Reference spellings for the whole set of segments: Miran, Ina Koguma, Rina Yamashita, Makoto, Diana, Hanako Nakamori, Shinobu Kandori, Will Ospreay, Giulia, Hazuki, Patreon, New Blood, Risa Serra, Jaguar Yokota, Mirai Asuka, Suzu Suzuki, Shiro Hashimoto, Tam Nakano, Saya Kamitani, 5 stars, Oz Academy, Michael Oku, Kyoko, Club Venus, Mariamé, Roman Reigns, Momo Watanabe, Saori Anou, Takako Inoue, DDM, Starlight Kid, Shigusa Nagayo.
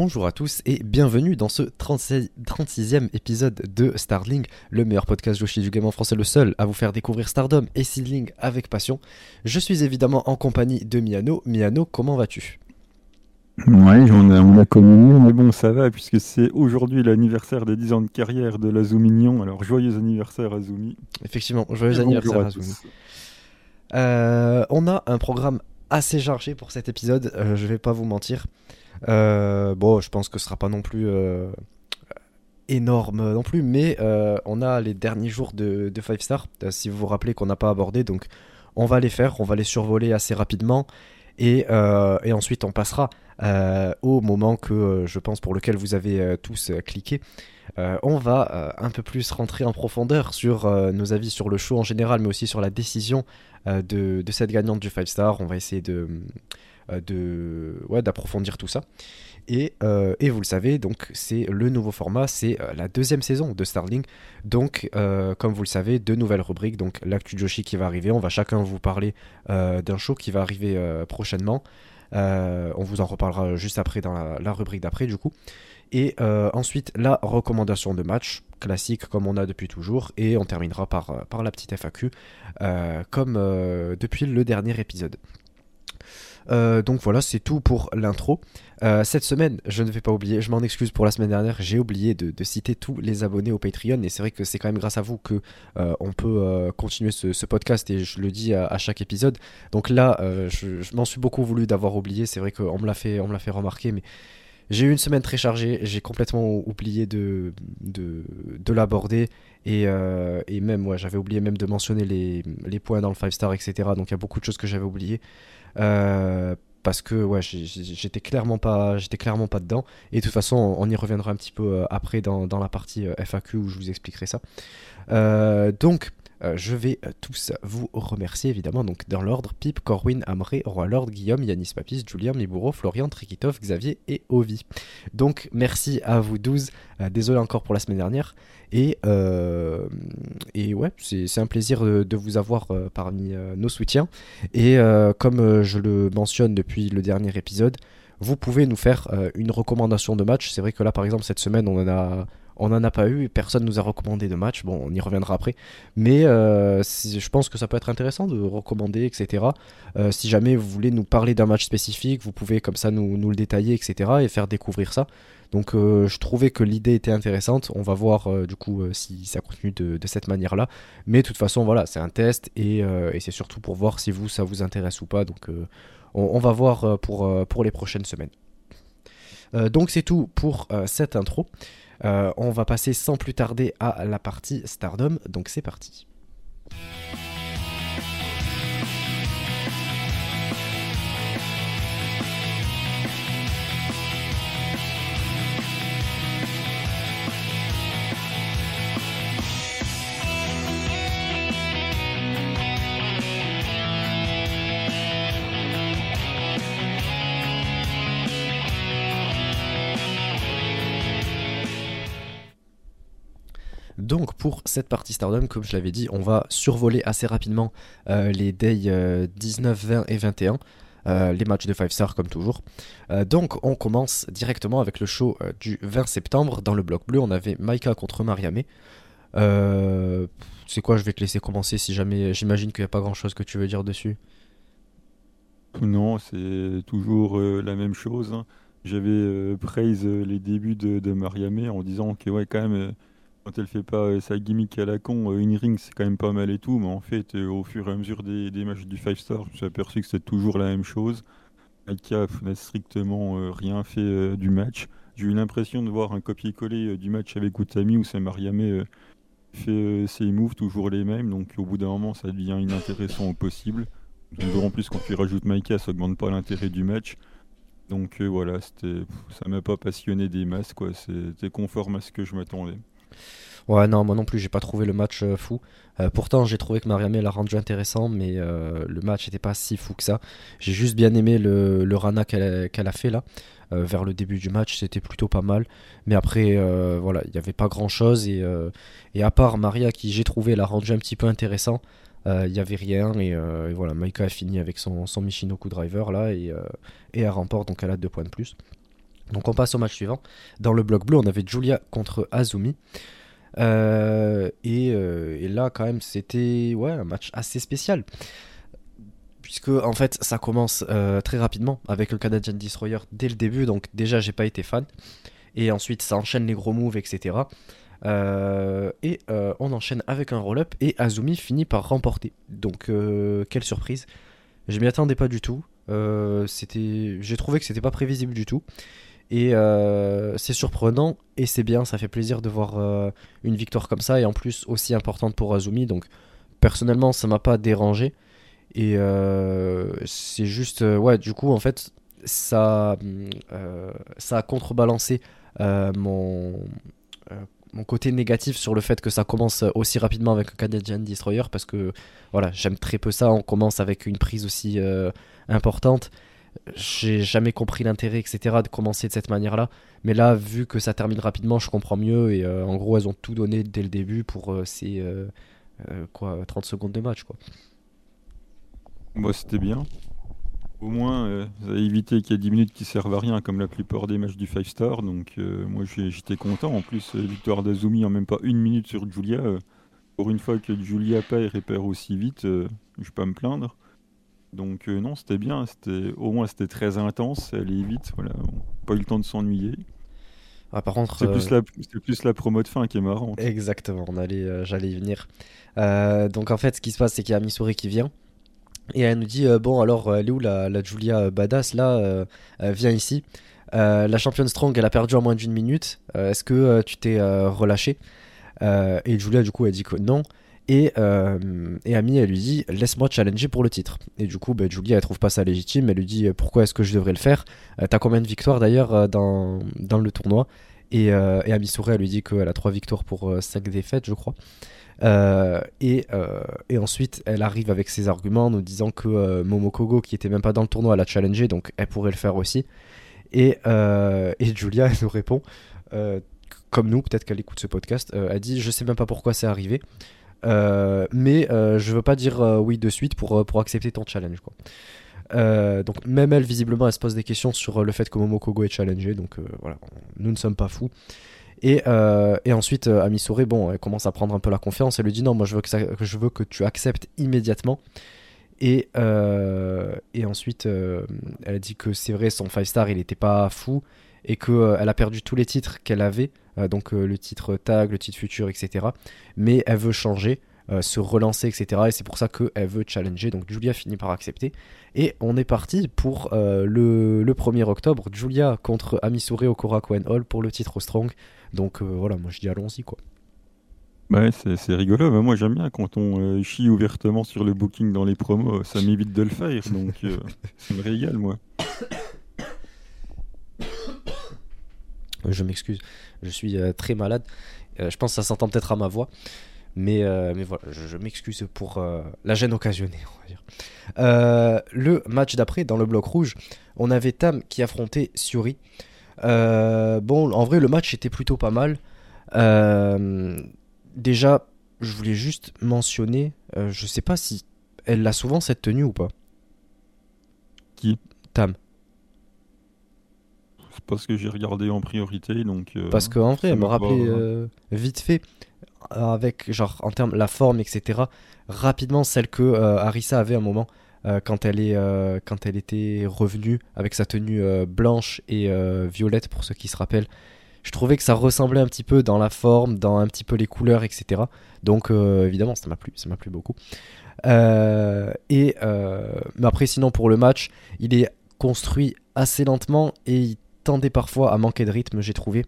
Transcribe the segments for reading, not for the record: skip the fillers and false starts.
Bonjour à tous et bienvenue dans ce 36e épisode de Starling, le meilleur podcast Yoshi du game en français, le seul à vous faire découvrir Stardom et Seedling avec passion. Je suis évidemment en compagnie de Miano. Miano, comment vas-tu ? Ouais, on a communié, mais bon, ça va, puisque c'est aujourd'hui l'anniversaire des 10 ans de carrière de l'Azumi Nyon. Alors, joyeux anniversaire, Azumi. Effectivement, joyeux anniversaire, Azumi. On a un programme assez chargé pour cet épisode, je vais pas vous mentir. Bon, je pense que ce sera pas non plus énorme non plus, mais on a les derniers jours de 5 stars, si vous vous rappelez, qu'on n'a pas abordé, donc on va les faire, on va les survoler assez rapidement. Et ensuite on passera au moment que je pense pour lequel vous avez tous cliqué. On va un peu plus rentrer en profondeur sur nos avis sur le show en général, mais aussi sur la décision de cette gagnante du 5 Star. On va essayer d'approfondir tout ça. Et vous le savez, donc c'est le nouveau format, c'est la deuxième saison de Starling. Donc, comme vous le savez, deux nouvelles rubriques. Donc, l'actu Joshi qui va arriver. On va chacun vous parler d'un show qui va arriver prochainement. On vous en reparlera juste après dans la rubrique d'après, du coup. Et ensuite, la recommandation de match, classique comme on a depuis toujours. Et on terminera par la petite FAQ, comme depuis le dernier épisode. Donc voilà, c'est tout pour l'intro. Cette semaine, je ne vais pas oublier, je m'en excuse pour la semaine dernière, j'ai oublié de citer tous les abonnés au Patreon, et c'est vrai que c'est quand même grâce à vous que on peut continuer ce podcast, et je le dis à chaque épisode. Donc là, je m'en suis beaucoup voulu d'avoir oublié, c'est vrai qu'on me l'a fait remarquer, mais j'ai eu une semaine très chargée, j'ai complètement oublié de l'aborder, et même j'avais oublié même de mentionner les points dans le 5 star, etc. Donc il y a beaucoup de choses que j'avais oubliées. Parce que j'étais clairement pas dedans, et de toute façon on y reviendra un petit peu après dans la partie FAQ où je vous expliquerai ça. Donc je vais tous vous remercier évidemment, donc dans l'ordre: Pip, Corwin, Amré, Roi Lord, Guillaume, Yanis Papis, Julien, Mibouro, Florian, Trikitov, Xavier et Ovi. Donc merci à vous 12, désolé encore pour la semaine dernière, et ouais, c'est un plaisir de vous avoir parmi nos soutiens. Et comme je le mentionne depuis le dernier épisode, vous pouvez nous faire une recommandation de match. C'est vrai que là par exemple cette semaine on n'en a pas eu, personne nous a recommandé de match, bon on y reviendra après, mais je pense que ça peut être intéressant de recommander, etc. Si jamais vous voulez nous parler d'un match spécifique, vous pouvez comme ça nous le détailler, etc. et faire découvrir ça. Donc je trouvais que l'idée était intéressante, on va voir du coup si ça continue de cette manière là, mais de toute façon voilà, c'est un test, et c'est surtout pour voir si vous ça vous intéresse ou pas, donc on va voir pour les prochaines semaines. Donc c'est tout pour cette intro. On va passer sans plus tarder à la partie Stardom, donc c'est parti. Donc pour cette partie Stardom, comme je l'avais dit, on va survoler assez rapidement les days 19, 20 et 21, les matchs de 5 stars comme toujours. Donc on commence directement avec le show du 20 septembre. Dans le bloc bleu, on avait Maika contre Mariamé. C'est quoi, je vais te laisser commencer si jamais, j'imagine qu'il n'y a pas grand chose que tu veux dire dessus. Non, c'est toujours la même chose, hein. J'avais praise les débuts de Mariamé en disant que ouais quand même... Quand elle fait pas sa gimmick à la con, une ring c'est quand même pas mal et tout, mais en fait au fur et à mesure des matchs du 5 Star, je me suis aperçu que c'était toujours la même chose. Maika n'a strictement rien fait du match. J'ai eu l'impression de voir un copier-coller du match avec Utami, où c'est Mariamé fait ses moves toujours les mêmes, donc au bout d'un moment ça devient inintéressant au possible. Donc, en plus quand tu rajoutes Maika, ça augmente pas l'intérêt du match. Donc voilà, ça m'a pas passionné des masses, quoi. C'était conforme à ce que je m'attendais. Ouais, non, moi non plus, j'ai pas trouvé le match fou. Pourtant, j'ai trouvé que Mariamé l'a rendu intéressant, mais le match était pas si fou que ça. J'ai juste bien aimé le Rana qu'elle a fait là, vers le début du match, c'était plutôt pas mal. Mais après, voilà, il y avait pas grand chose, et à part Maria qui, j'ai trouvé, l'a rendu un petit peu intéressant, il y avait rien, et voilà, Maika a fini avec son Michinoku Driver là, et elle remporte, donc elle a 2 points de plus. Donc on passe au match suivant. Dans le bloc bleu, on avait Giulia contre Azumi. Et là, quand même, c'était un match assez spécial. Puisque, en fait, ça commence très rapidement avec le Canadian Destroyer dès le début. Donc déjà, j'ai pas été fan. Et ensuite, ça enchaîne les gros moves, etc. Et on enchaîne avec un roll-up. Et Azumi finit par remporter. Donc, quelle surprise. Je m'y attendais pas du tout. J'ai trouvé que c'était pas prévisible du tout. Et c'est surprenant. Et c'est bien, ça fait plaisir de voir une victoire comme ça. Et en plus, aussi importante pour Azumi. Donc, personnellement, ça m'a pas dérangé. Et c'est juste... du coup, en fait... Ça a contrebalancé mon côté négatif sur le fait que ça commence aussi rapidement avec le Canadian Destroyer, parce que voilà, j'aime très peu ça. On commence avec une prise aussi importante. J'ai jamais compris l'intérêt, etc., de commencer de cette manière-là. Mais là, vu que ça termine rapidement, je comprends mieux. Et en gros, elles ont tout donné dès le début pour ces 30 secondes de match, quoi. Bah, c'était bien. Au moins, ça a évité qu'il y ait 10 minutes qui servent à rien, comme la plupart des matchs du 5 stars. Donc, moi, j'étais content. En plus, victoire d'Azumi en même pas une minute sur Giulia. Pour une fois que Giulia perd et perd aussi vite, je ne vais pas me plaindre. Donc, non, c'était bien. Au moins, c'était très intense. Elle est vite. Voilà, on n'a pas eu le temps de s'ennuyer. Ah, par contre, c'est plus la promo de fin qui est marrante. Exactement. J'allais y venir. Donc, en fait, ce qui se passe, c'est qu'il y a Ami Sourei qui vient. Et elle nous dit bon, alors elle est où la Giulia badass là, viens ici, la championne strong elle a perdu en moins d'une minute, est-ce que tu t'es relâché, et Giulia du coup elle dit que non, et Ami elle lui dit laisse-moi challenger pour le titre. Et du coup Giulia elle trouve pas ça légitime, elle lui dit pourquoi est-ce que je devrais le faire, t'as combien de victoires d'ailleurs dans le tournoi, et Ami Sourei elle lui dit qu'elle a 3 victoires pour 5 défaites je crois. Et ensuite elle arrive avec ses arguments nous disant que Momokogo qui était même pas dans le tournoi elle a challengé donc elle pourrait le faire aussi, et Giulia elle nous répond comme nous, peut-être qu'elle écoute ce podcast, elle dit je sais même pas pourquoi c'est arrivé, mais je veux pas dire oui de suite pour accepter ton challenge quoi. Donc même elle visiblement elle se pose des questions sur le fait que Momokogo est challengé, donc voilà, nous ne sommes pas fous. Et ensuite Ami Sourei elle commence à prendre un peu la confiance, elle lui dit non moi je veux que tu acceptes immédiatement, et ensuite elle dit que c'est vrai son 5 star il était pas fou et qu'elle a perdu tous les titres qu'elle avait, donc le titre tag, le titre futur etc, mais elle veut changer, se relancer etc, et c'est pour ça qu'elle veut challenger, donc Giulia finit par accepter et on est parti pour le 1er octobre Giulia contre Ami Sourei au Korakuen Hall pour le titre au strong. Donc voilà, moi je dis allons-y quoi. Ouais, c'est rigolo, mais moi j'aime bien quand on chie ouvertement sur le booking dans les promos, ça m'évite de le faire, donc ça me régale moi. Je m'excuse, je suis très malade, je pense que ça s'entend peut-être à ma voix, mais voilà, je m'excuse pour la gêne occasionnée on va dire. Le match d'après, dans le bloc rouge, on avait Tam qui affrontait Syuri. En vrai le match était plutôt pas mal, déjà je voulais juste mentionner, je sais pas si elle a souvent cette tenue ou pas. Qui ? Tam. C'est parce que j'ai regardé en priorité donc, parce qu'en vrai elle me rappelait vite fait avec genre en termes la forme etc rapidement celle que Arisa avait un moment. Quand elle était revenue avec sa tenue blanche et violette pour ceux qui se rappellent, je trouvais que ça ressemblait un petit peu dans la forme, dans un petit peu les couleurs etc, donc évidemment ça m'a plu beaucoup, mais après sinon pour le match il est construit assez lentement et il tendait parfois à manquer de rythme j'ai trouvé,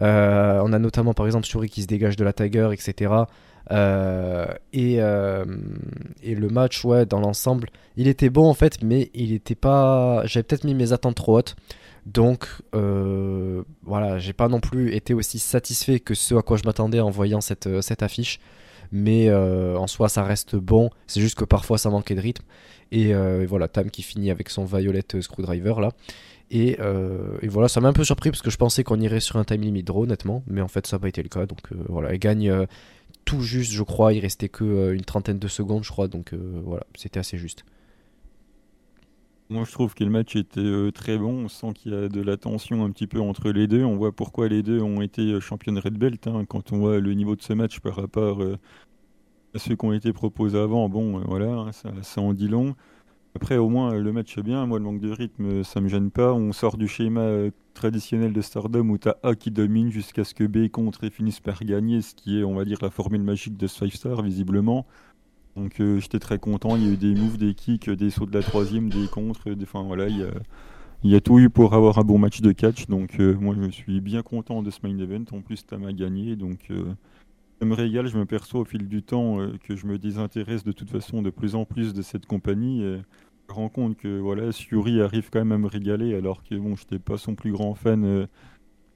on a notamment par exemple Syuri qui se dégage de la Tiger etc. Et le match dans l'ensemble il était bon en fait, mais il était pas, j'avais peut-être mis mes attentes trop hautes, donc voilà, j'ai pas non plus été aussi satisfait que ce à quoi je m'attendais en voyant cette affiche, mais en soi ça reste bon, c'est juste que parfois ça manquait de rythme, et voilà Tam qui finit avec son Violet Screwdriver là, et voilà, ça m'a un peu surpris parce que je pensais qu'on irait sur un time limit draw honnêtement, mais en fait ça n'a pas été le cas, donc voilà, elle gagne tout juste je crois, il restait que une 30aine de secondes je crois, donc voilà, c'était assez juste. Moi, je trouve que le match était très bon. On sent qu'il y a de la tension un petit peu entre les deux. On voit pourquoi les deux ont été championnes Red Belt. Hein, quand on voit le niveau de ce match par rapport à ceux qui ont été proposés avant, bon, voilà, ça en dit long. Après, au moins, le match est bien. Moi, le manque de rythme, ça me gêne pas. On sort du schéma traditionnel de Stardom où tu as A qui domine jusqu'à ce que B contre et finisse par gagner, ce qui est, on va dire, la formule magique de ce 5 stars, visiblement. Donc j'étais très content, il y a eu des moves, des kicks, des sauts de la troisième, des contres, enfin voilà, il y a tout eu pour avoir un bon match de catch, donc moi je suis bien content de ce main event, en plus Tam a gagné, donc ça me régale, je me perçois au fil du temps que je me désintéresse de toute façon de plus en plus de cette compagnie, et je me rends compte que voilà, Syuri arrive quand même à me régaler, alors que bon, j'étais pas son plus grand fan il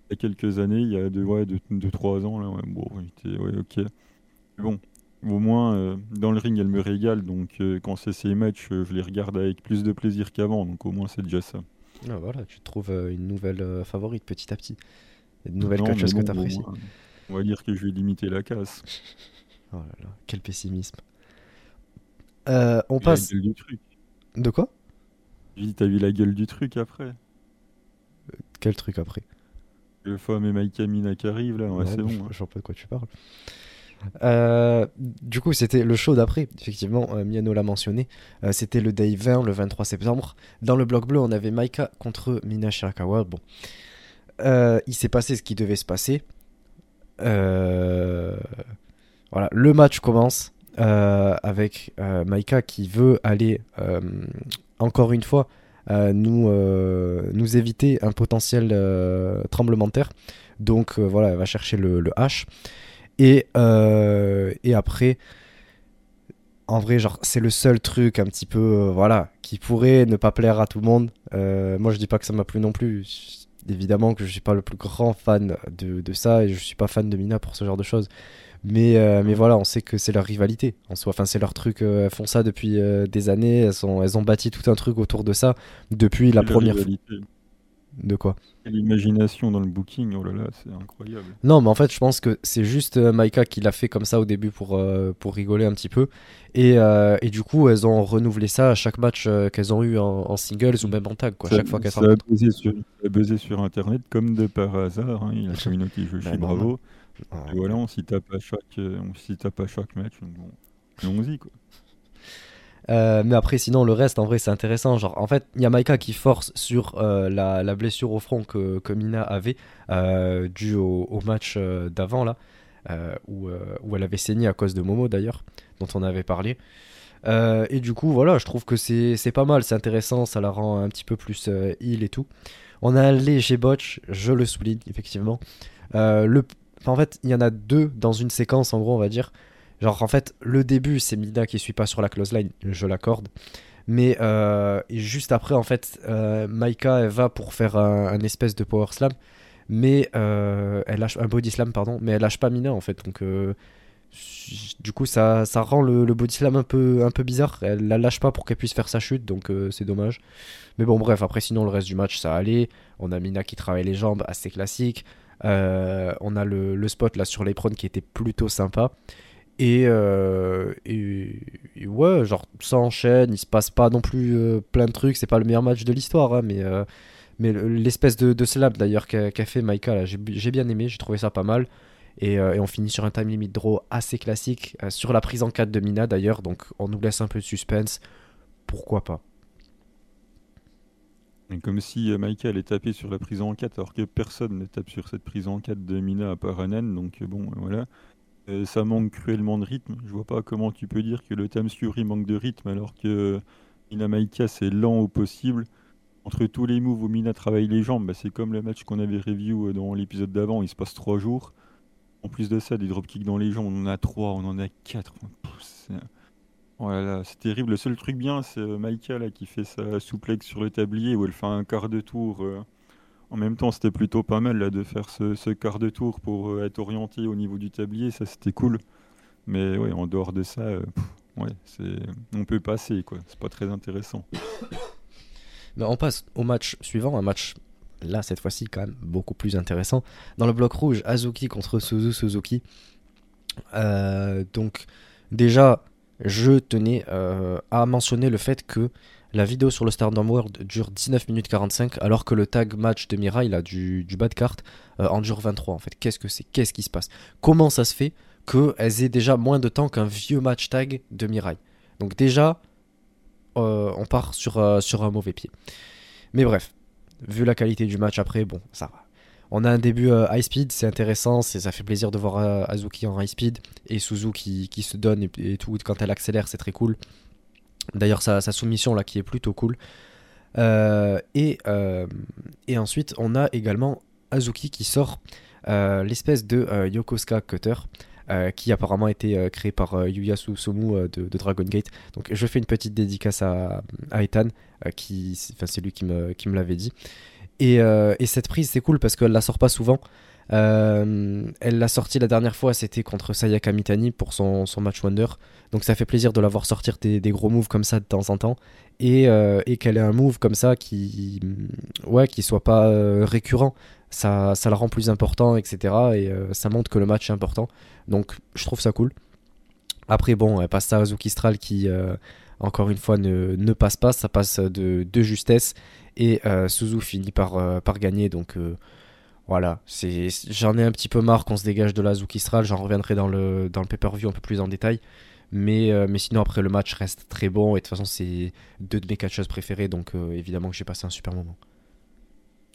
y a quelques années, il y a 2-3 ans, là, ouais, bon, ok, bon. Au moins, dans le ring, elle me régale, donc quand c'est ces matchs, je les regarde avec plus de plaisir qu'avant, donc au moins c'est déjà ça. Ah, voilà, tu trouves une nouvelle favorite petit à petit, une nouvelle catcheuse que t'apprécies. Bon, on va dire que je vais limiter la casse. Oh là là, quel pessimisme. On passe... La gueule du truc. De quoi ? T'as vu la gueule du truc après ? Quel truc après ? Le femme et Maika Mina qui arrivent, là, ouais, c'est bon. Je vois pas de quoi tu parles. Du coup c'était le show d'après, effectivement Miano l'a mentionné, c'était le day 20, le 23 septembre. Dans le bloc bleu on avait Maika contre Mina Shirakawa. Bon, il s'est passé ce qui devait se passer, voilà, le match commence avec Maika qui veut aller encore une fois nous éviter un potentiel tremblement de terre, donc voilà, elle va chercher le H. Et après, en vrai, genre, c'est le seul truc un petit peu, voilà, qui pourrait ne pas plaire à tout le monde. Moi, je dis pas que ça m'a plu non plus. Évidemment que je suis pas le plus grand fan de ça, et je suis pas fan de Mina pour ce genre de choses. Mais voilà, on sait que c'est leur rivalité en soi. Enfin, c'est leur truc. Elles font ça depuis des années. Elles ont bâti tout un truc autour de ça depuis la première fois. De quoi ? L'imagination dans le booking, oh là là, c'est incroyable. Non, mais en fait, je pense que c'est juste Maika qui l'a fait comme ça au début pour rigoler un petit peu. Et du coup, elles ont renouvelé ça à chaque match qu'elles ont eu en singles ou même en tag, quoi. Chaque fois qu'elles rencontrent. Ça a buzzé sur Internet comme de par hasard. Hein, il y a la communauté je suis bravo. Ah, et voilà, on s'y tape à chaque match. Bon, allons-y, quoi. Mais après sinon le reste en vrai c'est intéressant, genre en fait il y a Maika qui force sur la blessure au front que Mina avait due au match d'avant là où elle avait saigné à cause de Momo d'ailleurs dont on avait parlé, et du coup voilà, je trouve que c'est pas mal, c'est intéressant, ça la rend un petit peu plus heal et tout. On a un léger botch, je le souligne effectivement, en fait il y en a deux dans une séquence en gros on va dire. Genre en fait le début c'est Mina qui suit pas sur la close line, je l'accorde, mais juste après en fait Maika elle va pour faire un espèce de power slam, mais elle lâche un body slam pardon, mais elle lâche pas Mina en fait, donc du coup ça rend le body slam un peu bizarre, elle la lâche pas pour qu'elle puisse faire sa chute, donc c'est dommage. Mais bon bref, après sinon le reste du match ça allait, on a Mina qui travaille les jambes, assez classique, on a le spot là sur l'apron qui était plutôt sympa. Et ouais, genre ça enchaîne, il se passe pas non plus plein de trucs, c'est pas le meilleur match de l'histoire, hein, mais l'espèce de slam d'ailleurs qu'a fait Maika, là, j'ai bien aimé, j'ai trouvé ça pas mal, et on finit sur un time limit draw assez classique, sur la prise en 4 de Mina d'ailleurs, donc on nous laisse un peu de suspense, pourquoi pas. Comme si Maika allait taper sur la prise en 4 alors que personne ne tape sur cette prise en 4 de Mina à part Hanan, donc bon voilà. Ça manque cruellement de rythme. Je vois pas comment tu peux dire que le Tam Syuri manque de rythme alors que Mina Maika c'est lent au possible. Entre tous les moves où Mina travaille les jambes, bah c'est comme le match qu'on avait review dans l'épisode d'avant, il se passe 3 jours. En plus de ça, des dropkicks dans les jambes, on en a 3, on en a 4. Oh là là, c'est terrible. Le seul truc bien, c'est Maika là, qui fait sa souplex sur le tablier où elle fait un quart de tour. En même temps, c'était plutôt pas mal là, de faire ce quart de tour pour être orienté au niveau du tablier. Ça, c'était cool. Mais ouais, en dehors de ça, on peut passer, quoi. C'est pas très intéressant. Non, on passe au match suivant. Un match, là, cette fois-ci, quand même beaucoup plus intéressant. Dans le bloc rouge, Hazuki contre Suzu Suzuki. Donc, déjà, je tenais à mentionner le fait que la vidéo sur le Stardom World dure 19 minutes 45, alors que le tag match de Mirai, là, du bas de carte, en dure 23, en fait. Qu'est-ce que c'est ? Qu'est-ce qui se passe ? Comment ça se fait qu'elles aient déjà moins de temps qu'un vieux match tag de Mirai ? Donc déjà, on part sur un mauvais pied. Mais bref, vu la qualité du match après, bon, ça va. On a un début high speed, c'est intéressant, ça fait plaisir de voir Hazuki en high speed, et Suzu qui se donne et tout, quand elle accélère, c'est très cool. D'ailleurs sa soumission là qui est plutôt cool, et ensuite on a également Hazuki qui sort l'espèce de Yokosuka Cutter qui apparemment a été créé par Yuya Susumu de Dragon Gate. Donc je fais une petite dédicace à Ethan, c'est lui qui me l'avait dit, et cette prise c'est cool parce qu'elle la sort pas souvent. Elle l'a sortie la dernière fois, c'était contre Saya Kamitani pour son match Wonder. Donc ça fait plaisir de la voir sortir des gros moves comme ça de temps en temps, et qu'elle ait un move comme ça qui soit pas récurrent. Ça la rend plus important, etc. Et ça montre que le match est important. Donc je trouve ça cool. Après bon, elle passe ça à Hazuki Stral qui encore une fois ne passe pas. Ça passe de justesse, et Suzu finit par gagner. Donc voilà, j'en ai un petit peu marre qu'on se dégage de la Hazuki Stral, j'en reviendrai dans le pay-per-view un peu plus en détail, mais sinon après le match reste très bon, et de toute façon c'est deux de mes catcheuses préférées, donc évidemment que j'ai passé un super moment.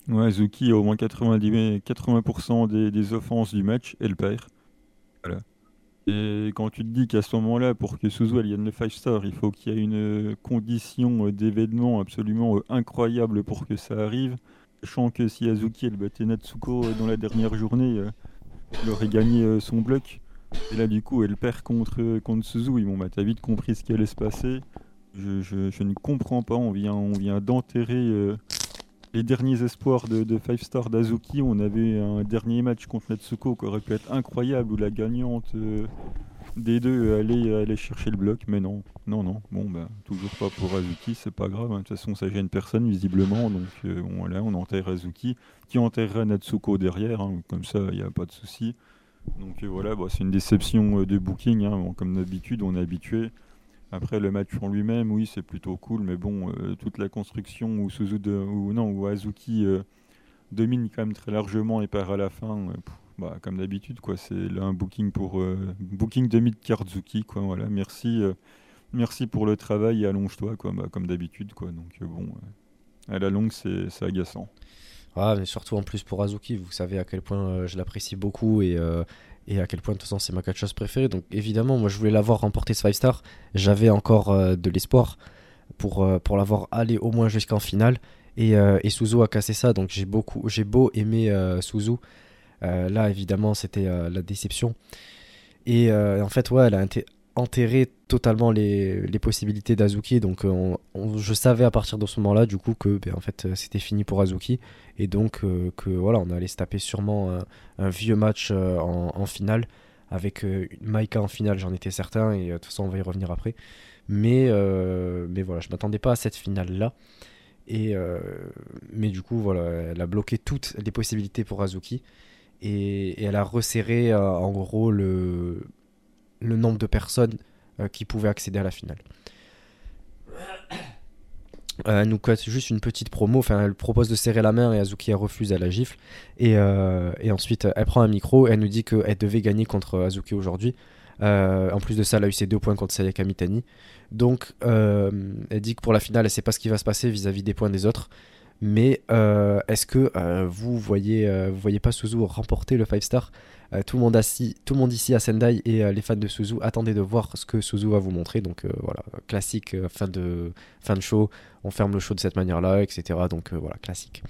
Ouais, Hazuki a au moins 80% des offenses du match, elle perd. Voilà. Et quand tu te dis qu'à ce moment-là, pour que Suzu elle gagne le 5 stars, il faut qu'il y ait une condition d'événement absolument incroyable pour que ça arrive. Sachant que si Hazuki elle battait Natsuko dans la dernière journée, elle aurait gagné son bloc. Et là du coup elle perd contre Suzu. Bon bah t'as vite compris ce qui allait se passer. Je ne comprends pas, on vient d'enterrer les derniers espoirs de 5 stars d'Hazuki. On avait un dernier match contre Natsuko qui aurait pu être incroyable, où la gagnante des deux allait chercher le bloc, mais non, bon bah toujours pas pour Hazuki, c'est pas grave, hein. De toute façon ça gêne personne visiblement, donc là on enterre Hazuki, qui enterrera Natsuko derrière, hein, comme ça il n'y a pas de souci. Donc voilà, bah, c'est une déception de booking, hein. Bon, comme d'habitude on est habitué. Après le match en lui-même, oui c'est plutôt cool, mais bon toute la construction où Hazuki domine quand même très largement et part à la fin, bah, comme d'habitude, quoi, c'est là un booking pour booking de Mid-Cardzuki, quoi, voilà. Merci pour le travail et allonge-toi, quoi, bah, comme d'habitude, quoi. Donc à la longue c'est agaçant. Ah, mais surtout en plus pour Hazuki, vous savez à quel point je l'apprécie beaucoup, et à quel point de toute façon c'est ma catcheuse préférée. Donc évidemment moi je voulais l'avoir remporté ce 5 star, j'avais encore de l'espoir pour l'avoir allé au moins jusqu'en finale, et Suzu a cassé ça, donc j'ai beau aimer Suzu. Là évidemment c'était la déception, et en fait ouais, elle a enterré totalement les possibilités d'Hazuki, donc je savais à partir de ce moment là du coup que en fait c'était fini pour Hazuki, et donc que voilà, on allait se taper sûrement un vieux match en finale avec Maika en finale, j'en étais certain, et de toute façon on va y revenir après, mais voilà, je m'attendais pas à cette finale là, et mais du coup voilà, elle a bloqué toutes les possibilités pour Hazuki. Et elle a resserré en gros le nombre de personnes qui pouvaient accéder à la finale. Elle nous cote juste une petite promo, enfin elle propose de serrer la main et Hazuki elle refuse, elle la gifle, et ensuite elle prend un micro et elle nous dit qu'elle devait gagner contre Hazuki aujourd'hui. En plus de ça, elle a eu ses 2 points contre Saya Kamitani. Donc elle dit que pour la finale elle sait pas ce qui va se passer vis-à-vis des points des autres. Mais est-ce que vous voyez pas Suzu remporter le 5 star ? Tout le monde ici à Sendai, et les fans de Suzu, attendez de voir ce que Suzu va vous montrer. Donc voilà, classique, fin de show, on ferme le show de cette manière-là, etc. Donc voilà, classique.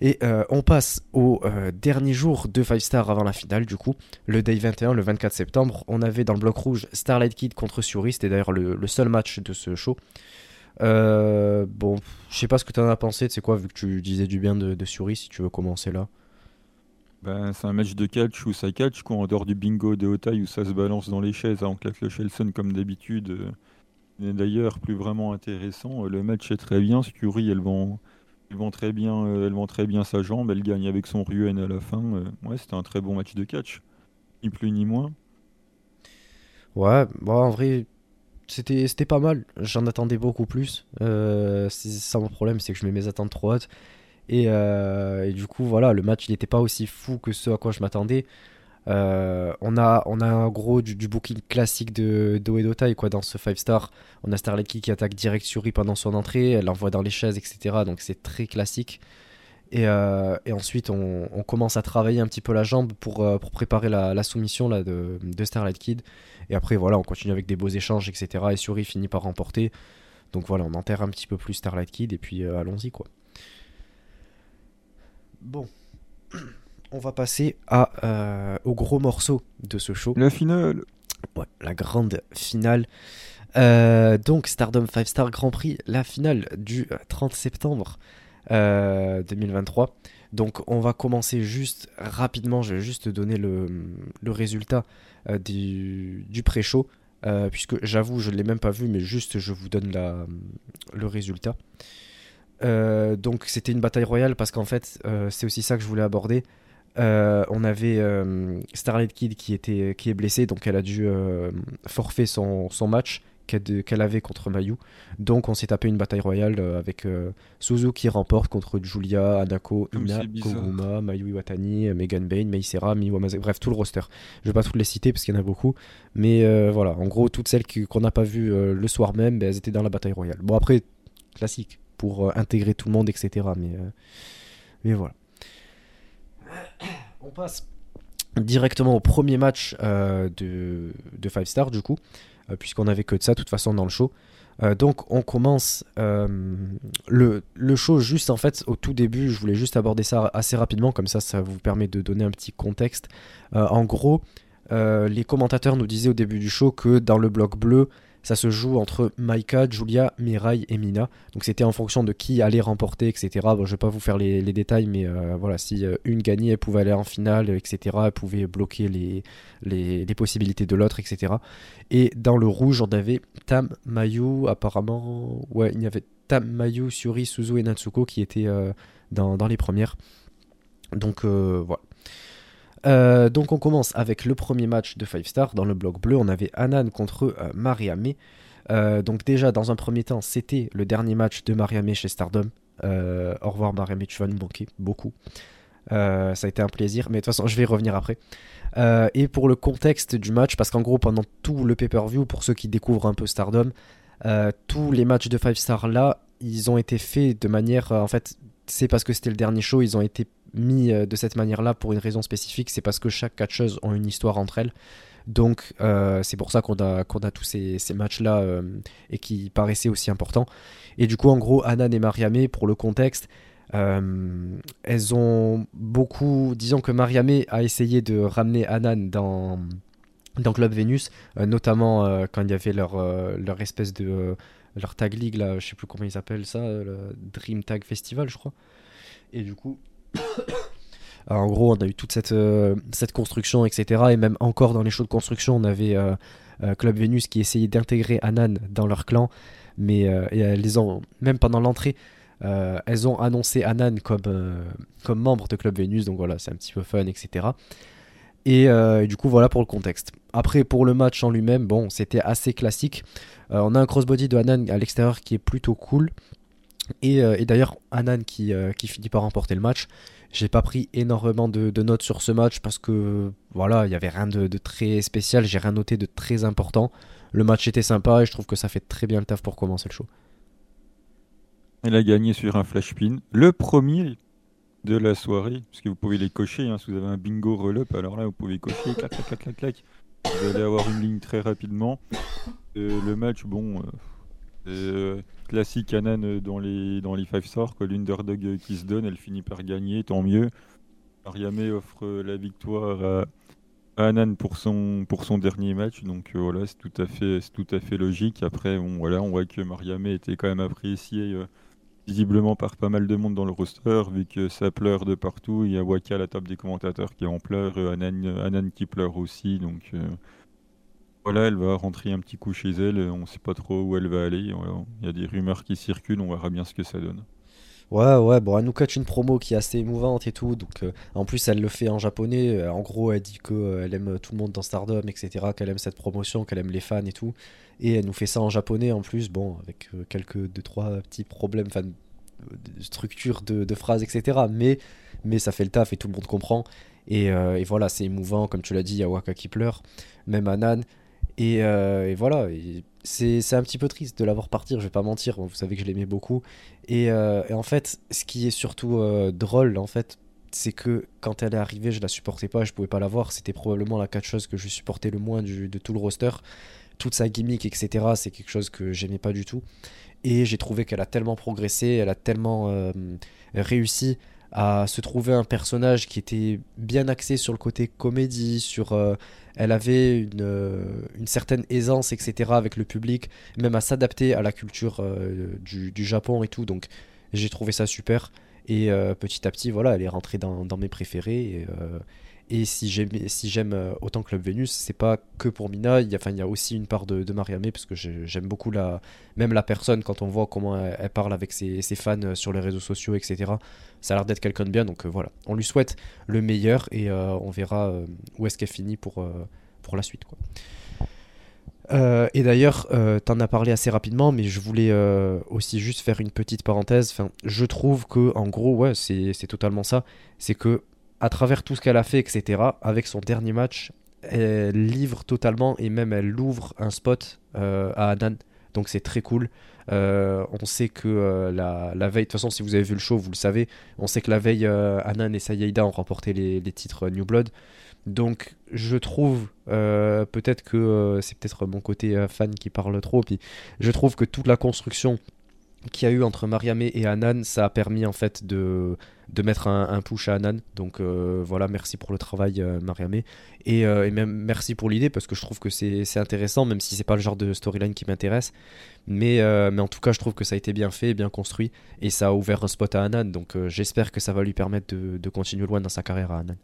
Et on passe au dernier jour de 5 stars avant la finale, du coup, le day 21, le 24 septembre. On avait dans le bloc rouge Starlight Kid contre Syuri, c'était d'ailleurs le seul match de ce show. Bon, je sais pas ce que t'en as pensé, tu sais quoi, vu que tu disais du bien de Syuri, si tu veux commencer là. Ben, c'est un match de catch où ça catch, quoi, en dehors du bingo de Oedo Tai où ça se balance dans les chaises, hein, on claque le Shelson comme d'habitude. Et d'ailleurs, plus vraiment intéressant, le match est très bien, Syuri elle vend très bien sa jambe, elle gagne avec son Ryuen à la fin. Ouais, c'était un très bon match de catch, ni plus ni moins. Ouais, bah en vrai, c'était pas mal. J'en attendais beaucoup plus. C'est ça mon problème, c'est que je mets mes attentes trop hautes. Et du coup, voilà, le match, il n'était pas aussi fou que ce à quoi je m'attendais. On a en gros du booking classique d'Oedo Tai quoi, dans ce 5 stars. On a Starlight Kid qui attaque direct Syuri pendant son entrée, elle l'envoie dans les chaises, etc. Donc c'est très classique. Et ensuite, on commence à travailler un petit peu la jambe pour préparer la soumission là, de Starlight Kid. Et après, voilà, on continue avec des beaux échanges, etc. Et Syuri finit par remporter. Donc voilà, on enterre un petit peu plus Starlight Kid et puis allons-y, quoi. Bon, on va passer au gros morceau de ce show. La finale. Ouais, la grande finale. Donc, Stardom 5 Star Grand Prix, la finale du 30 septembre 2023. Donc on va commencer juste rapidement, je vais juste donner le résultat du pré-show, puisque j'avoue je ne l'ai même pas vu, mais juste je vous donne le résultat. Donc c'était une bataille royale parce qu'en fait c'est aussi ça que je voulais aborder. On avait Starlight Kid qui est blessée, donc elle a dû forfait son match qu'elle avait contre Mayu. Donc on s'est tapé une bataille royale avec Suzu qui remporte contre Giulia, Hanako, Ina, Koguma, Mayu Iwatani, Megan Bain, Meisera, Miwamase, bref tout le roster. Je vais pas toutes les citer parce qu'il y en a beaucoup, mais voilà, en gros toutes celles qu'on n'a pas vues le soir même, elles étaient dans la bataille royale. Bon après, classique, pour intégrer tout le monde, etc. Mais voilà. On passe directement au premier match de 5 Stars du coup, puisqu'on n'avait que de ça de toute façon dans le show. Donc on commence le show juste en fait au tout début, je voulais juste aborder ça assez rapidement, comme ça vous permet de donner un petit contexte. En gros, les commentateurs nous disaient au début du show que dans le bloc bleu, ça se joue entre Maika, Giulia, Mirai et Mina. Donc c'était en fonction de qui allait remporter, etc. Bon, je vais pas vous faire les détails, mais voilà, si une gagnait, elle pouvait aller en finale, etc. Elle pouvait bloquer les possibilités de l'autre, etc. Et dans le rouge, on avait Tam, Mayu, apparemment... Ouais, il y avait Tam, Mayu, Syuri, Suzu et Natsuko qui étaient dans les premières. Donc voilà. Donc on commence avec le premier match de 5 Stars. Dans le bloc bleu, on avait Hanan contre Mariamé. Donc déjà, dans un premier temps, c'était le dernier match de Mariamé chez Stardom. Au revoir Mariamé, tu vas nous manquer beaucoup. Ça a été un plaisir, mais de toute façon, je vais y revenir après. Et pour le contexte du match, parce qu'en gros, pendant tout le pay-per-view, pour ceux qui découvrent un peu Stardom, tous les matchs de 5 Stars là, ils ont été faits de manière... en fait, c'est parce que c'était le dernier show, ils ont été mis de cette manière-là pour une raison spécifique, c'est parce que chaque catcheuse ont une histoire entre elles. Donc c'est pour ça qu'on a tous ces matchs-là et qui paraissaient aussi importants. Et du coup, en gros, Hanan et Mariamé, pour le contexte, elles ont beaucoup... Disons que Mariamé a essayé de ramener Hanan dans Club Venus, notamment quand il y avait leur espèce de... leur tag league, là, je sais plus comment ils appellent ça, le Dream Tag Festival, je crois. Et du coup... Alors, en gros, on a eu toute cette construction, etc. Et même encore dans les shows de construction, on avait Club Venus qui essayait d'intégrer Hanan dans leur clan, mais et elles ont, même pendant l'entrée, elles ont annoncé Hanan comme membre de Club Venus. Donc voilà, c'est un petit peu fun, etc. Et du coup, voilà pour le contexte. Après, pour le match en lui-même, bon, c'était assez classique. On a un crossbody de Hanan à l'extérieur qui est plutôt cool. Et d'ailleurs, Hanan qui finit par remporter le match. J'ai pas pris énormément de notes sur ce match parce que voilà, il y avait rien de très spécial, j'ai rien noté de très important. Le match était sympa et je trouve que ça fait très bien le taf pour commencer le show. Elle a gagné sur un flash pin, le premier de la soirée, parce que vous pouvez les cocher, hein, si vous avez un bingo roll-up, alors là vous pouvez cocher, clac clac clac clac clac. Vous allez avoir une ligne très rapidement. Le match, bon. Classique Hanan dans les 5 stars, quoi. L'underdog qui se donne, elle finit par gagner, tant mieux. Mariamé offre la victoire à Hanan pour son dernier match, donc voilà, c'est tout à fait logique. Après, bon, voilà, on voit que Mariamé était quand même appréciée visiblement par pas mal de monde dans le roster, vu que ça pleure de partout. Il y a Waka à la table des commentateurs qui en pleure, Hanan qui pleure aussi, donc... Voilà, elle va rentrer un petit coup chez elle, on ne sait pas trop où elle va aller, il y a des rumeurs qui circulent, on verra bien ce que ça donne. Ouais, bon, elle nous catch une promo qui est assez émouvante et tout, donc en plus elle le fait en japonais, en gros elle dit qu'elle aime tout le monde dans Stardom, etc., qu'elle aime cette promotion, qu'elle aime les fans et tout, et elle nous fait ça en japonais en plus, bon, avec quelques 2-3 petits problèmes, enfin, de structure de phrases, etc., mais ça fait le taf et tout le monde comprend, et voilà, c'est émouvant, comme tu l'as dit, il y a Waka qui pleure, même Hanan, et voilà, et c'est un petit peu triste de la voir partir, je vais pas mentir, vous savez que je l'aimais beaucoup, et en fait, ce qui est surtout drôle, en fait, c'est que quand elle est arrivée, je la supportais pas, je pouvais pas la voir, c'était probablement la catcheuse que je supportais le moins de tout le roster, toute sa gimmick, etc., c'est quelque chose que j'aimais pas du tout, et j'ai trouvé qu'elle a tellement progressé, elle a tellement réussi à se trouver un personnage qui était bien axé sur le côté comédie, sur elle avait une certaine aisance, etc., avec le public, même à s'adapter à la culture du Japon et tout, donc j'ai trouvé ça super, et petit à petit, voilà, elle est rentrée dans mes préférés, et si j'aime autant Club Venus, c'est pas que pour Mina, il y a aussi une part de Mariamé, parce que j'aime beaucoup même la personne, quand on voit comment elle parle avec ses fans sur les réseaux sociaux, etc. Ça a l'air d'être quelqu'un de bien, donc voilà. On lui souhaite le meilleur, et on verra où est-ce qu'elle finit pour la suite, quoi. Et d'ailleurs, t'en as parlé assez rapidement, mais je voulais aussi juste faire une petite parenthèse. Enfin, je trouve que, en gros, ouais, c'est totalement ça. C'est que, à travers tout ce qu'elle a fait, etc., avec son dernier match, elle livre totalement et même elle ouvre un spot à Hanan. Donc c'est très cool. On sait que la veille, de toute façon, si vous avez vu le show, vous le savez, on sait que la veille, Hanan et Sayaida ont remporté les titres New Blood. Donc je trouve, peut-être que c'est peut-être mon côté fan qui parle trop, puis je trouve que toute la construction qu'il y a eu entre Mariamé et Hanan, ça a permis en fait de mettre un push à Hanan, donc voilà, merci pour le travail Mariamé, et même merci pour l'idée, parce que je trouve que c'est intéressant, même si c'est pas le genre de storyline qui m'intéresse, mais en tout cas je trouve que ça a été bien fait, bien construit, et ça a ouvert un spot à Hanan, donc j'espère que ça va lui permettre de continuer loin dans sa carrière à Hanan.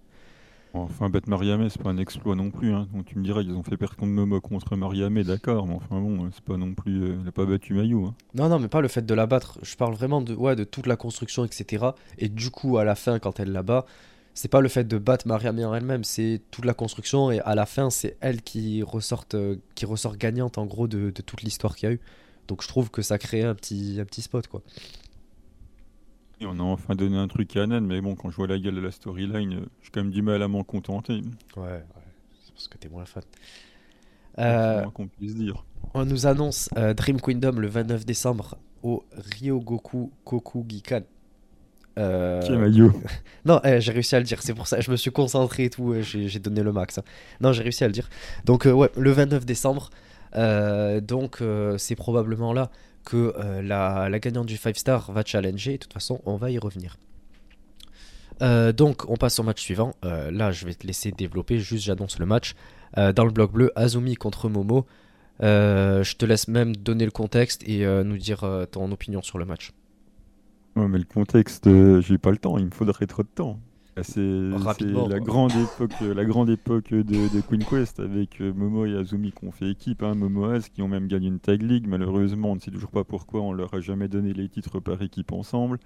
Enfin, battre Mariamé, c'est pas un exploit non plus, hein. Donc tu me diras, ils ont fait perdre contre Momo, contre Mariamé, d'accord, mais enfin bon, c'est pas non plus... Elle n'a pas battu Mayu, hein. Non, mais pas le fait de la battre, je parle vraiment de toute la construction, etc. Et du coup, à la fin, quand elle la bat, c'est pas le fait de battre Mariamé en elle-même, c'est toute la construction, et à la fin, c'est elle qui ressort gagnante, en gros, de toute l'histoire qu'il y a eu. Donc je trouve que ça crée un petit spot, quoi. Et on a enfin donné un truc à Hanan, mais bon, quand je vois la gueule de la storyline, j'ai quand même du mal à m'en contenter. Ouais, c'est parce que t'es moins fan. C'est moins qu'on puisse dire. On nous annonce Dream Kingdom le 29 décembre au Ryogoku Kokugikan. Mayu. Non, j'ai réussi à le dire, c'est pour ça, je me suis concentré et tout, j'ai donné le max. Hein. Non, j'ai réussi à le dire. Donc ouais, le 29 décembre, donc c'est probablement là que la gagnante du 5 stars va challenger, et de toute façon on va y revenir. Donc on passe au match suivant, là je vais te laisser développer, juste j'annonce le match. Dans le bloc bleu, Azumi contre Momo, je te laisse même donner le contexte et nous dire ton opinion sur le match. Ouais, mais le contexte, j'ai pas le temps, il me faudrait trop de temps. C'est la grande époque de Queen's Quest avec Momo et Azumi qui ont fait équipe, hein, Momo Az qui ont même gagné une tag league, malheureusement on ne sait toujours pas pourquoi, on leur a jamais donné les titres par équipe ensemble.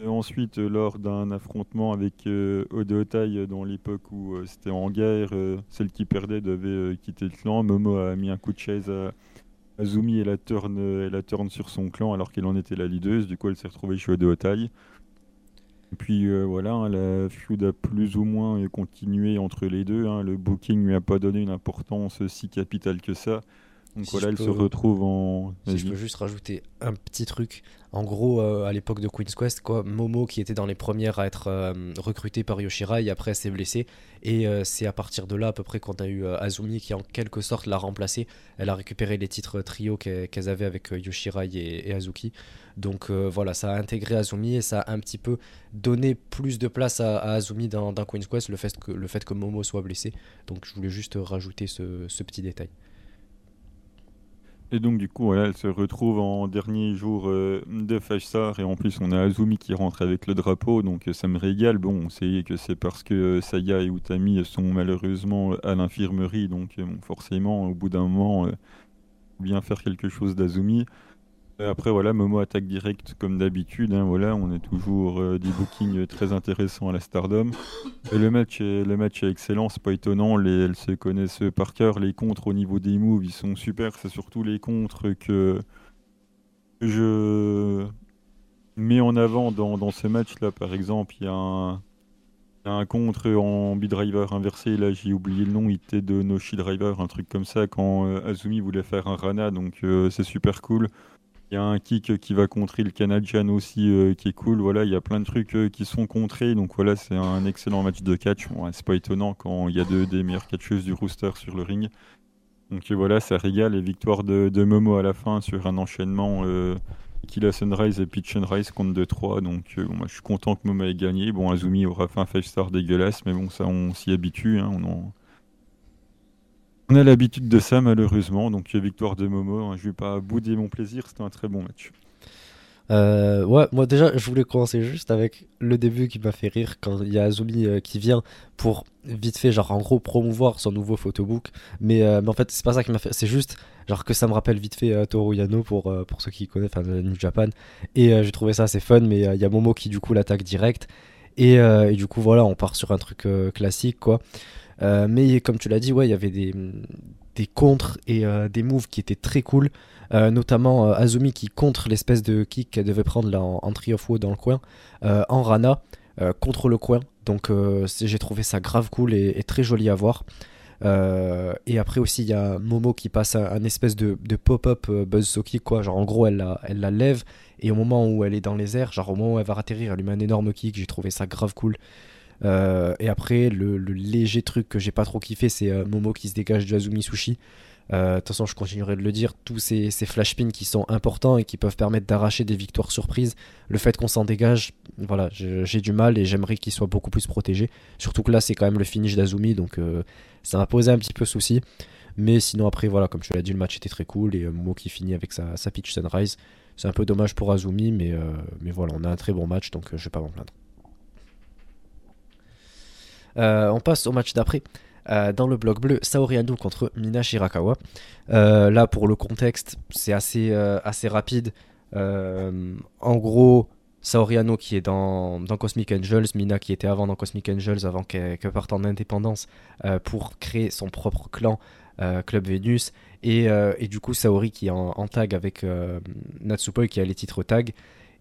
Et ensuite, lors d'un affrontement avec Oedo Tai, dans l'époque où c'était en guerre, celle qui perdait devait quitter le clan, Momo a mis un coup de chaise à Azumi et la turn sur son clan alors qu'elle en était la leaduse, du coup elle s'est retrouvée chez Oedo Tai. Et puis voilà, hein, la feud a plus ou moins continué entre les deux. Hein, le booking ne lui a pas donné une importance si capitale que ça. Donc si voilà, elle se retrouve en... Si je peux juste rajouter un petit truc. En gros, à l'époque de Queen's Quest, quoi, Momo, qui était dans les premières à être recrutée par Yoshirai, après s'est blessée. Et c'est à partir de là, à peu près, qu'on a eu Azumi qui, en quelque sorte, l'a remplacée. Elle a récupéré les titres trio qu'elles avaient avec Yoshirai et Hazuki. Donc voilà, ça a intégré Azumi et ça a un petit peu donné plus de place à Azumi dans Queen's Quest, le fait que Momo soit blessée. Donc je voulais juste rajouter ce petit détail. Et donc du coup, voilà, elle se retrouve en dernier jour de 5 stars, et en plus on a Azumi qui rentre avec le drapeau, donc ça me régale. Bon, on sait que c'est parce que Saya et Utami sont malheureusement à l'infirmerie, donc forcément au bout d'un moment, bien faire quelque chose d'Azumi. Après, voilà, Momo attaque direct comme d'habitude. Hein, voilà, on a toujours des bookings très intéressants à la Stardom. Et le match est excellent, c'est pas étonnant. Elles se connaissent par cœur. Les contres au niveau des moves, ils sont super. C'est surtout les contres que je mets en avant dans ce match-là. Par exemple, il y a un contre en B-Driver inversé, là j'ai oublié le nom, il était de Noshi Driver, un truc comme ça, quand Azumi voulait faire un Rana, donc c'est super cool. Il y a un kick qui va contrer le Canadian aussi qui est cool, voilà, il y a plein de trucs qui sont contrés, donc voilà, c'est un excellent match de catch. Bon, c'est pas étonnant quand il y a des meilleures catcheuses du roster sur le ring. Donc voilà, ça régale, et victoire de Momo à la fin sur un enchaînement... Killa Sunrise et Pitch and Rise contre 2-3, donc bon, moi, je suis content que Momo ait gagné. Bon, Azumi aura fait un 5 stars dégueulasse, mais bon, ça on s'y habitue, hein, on a l'habitude de ça malheureusement, donc victoire de Momo, hein, je vais pas bouder mon plaisir, c'était un très bon match. Ouais, moi déjà je voulais commencer juste avec le début qui m'a fait rire quand il y a Azumi qui vient pour vite fait genre en gros promouvoir son nouveau photobook, mais en fait c'est pas ça qui m'a fait, c'est juste genre que ça me rappelle vite fait Toru Yano pour ceux qui connaissent, enfin New Japan, et j'ai trouvé ça assez fun, mais il y a Momo qui du coup l'attaque direct, et du coup voilà on part sur un truc classique quoi, mais comme tu l'as dit ouais il y avait des contres et des moves qui étaient très cool, notamment Azumi qui contre l'espèce de kick qu'elle devait prendre là en Tree of Woe dans le coin, en Rana, contre le coin, donc j'ai trouvé ça grave cool et très joli à voir, et après aussi il y a Momo qui passe un espèce de pop-up buzzsaw kick quoi, genre en gros elle la lève, et au moment où elle est dans les airs, genre au moment où elle va atterrir, elle lui met un énorme kick, j'ai trouvé ça grave cool. Et après le léger truc que j'ai pas trop kiffé, c'est Momo qui se dégage de Azumi Sushi. De toute façon je continuerai de le dire, tous ces flash pins qui sont importants et qui peuvent permettre d'arracher des victoires surprises, le fait qu'on s'en dégage, voilà, j'ai du mal et j'aimerais qu'il soit beaucoup plus protégé, surtout que là c'est quand même le finish d'Azumi, donc ça m'a posé un petit peu souci, mais sinon après voilà, comme tu l'as dit, le match était très cool, et Momo qui finit avec sa pitch sunrise, c'est un peu dommage pour Azumi, mais voilà, on a un très bon match, donc je vais pas m'en plaindre. On passe au match d'après, dans le bloc bleu, Saori Anou contre Mina Shirakawa. Là pour le contexte c'est assez rapide, en gros Saori Anou qui est dans Cosmic Angels, Mina qui était avant dans Cosmic Angels avant qu'elle parte en indépendance, pour créer son propre clan, Club Venus, et du coup Saori qui est en tag avec Natsupoi qui a les titres tag.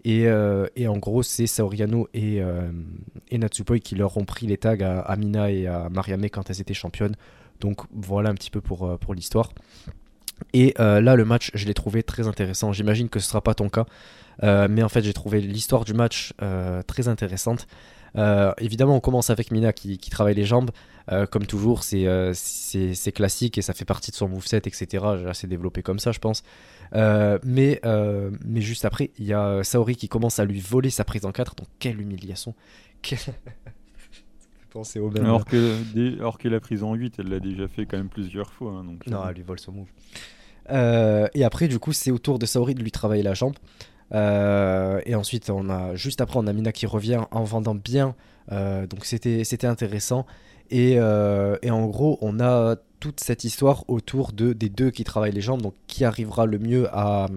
Et en gros, c'est Saori Anou et Natsupoi qui leur ont pris les tags à Mina et à Mariamé quand elles étaient championnes. Donc voilà un petit peu pour l'histoire. Et là, le match, je l'ai trouvé très intéressant. J'imagine que ce ne sera pas ton cas. Mais en fait, j'ai trouvé l'histoire du match très intéressante. Évidemment, on commence avec Mina qui travaille les jambes. Comme toujours, c'est classique et ça fait partie de son moveset, etc. C'est développé comme ça, je pense. Mais juste après, il y a Saori qui commence à lui voler sa prise en 4. Donc, quelle humiliation! Alors que la prise en 8, elle l'a déjà fait quand même plusieurs fois. Hein, donc... Non, elle lui vole son move. Et après, du coup, c'est au tour de Saori de lui travailler la jambe. Et ensuite, juste après, on a Mina qui revient en vendant bien. Donc, c'était intéressant. Et en gros, on a toute cette histoire autour des deux qui travaillent les jambes. Donc, qui arrivera le mieux à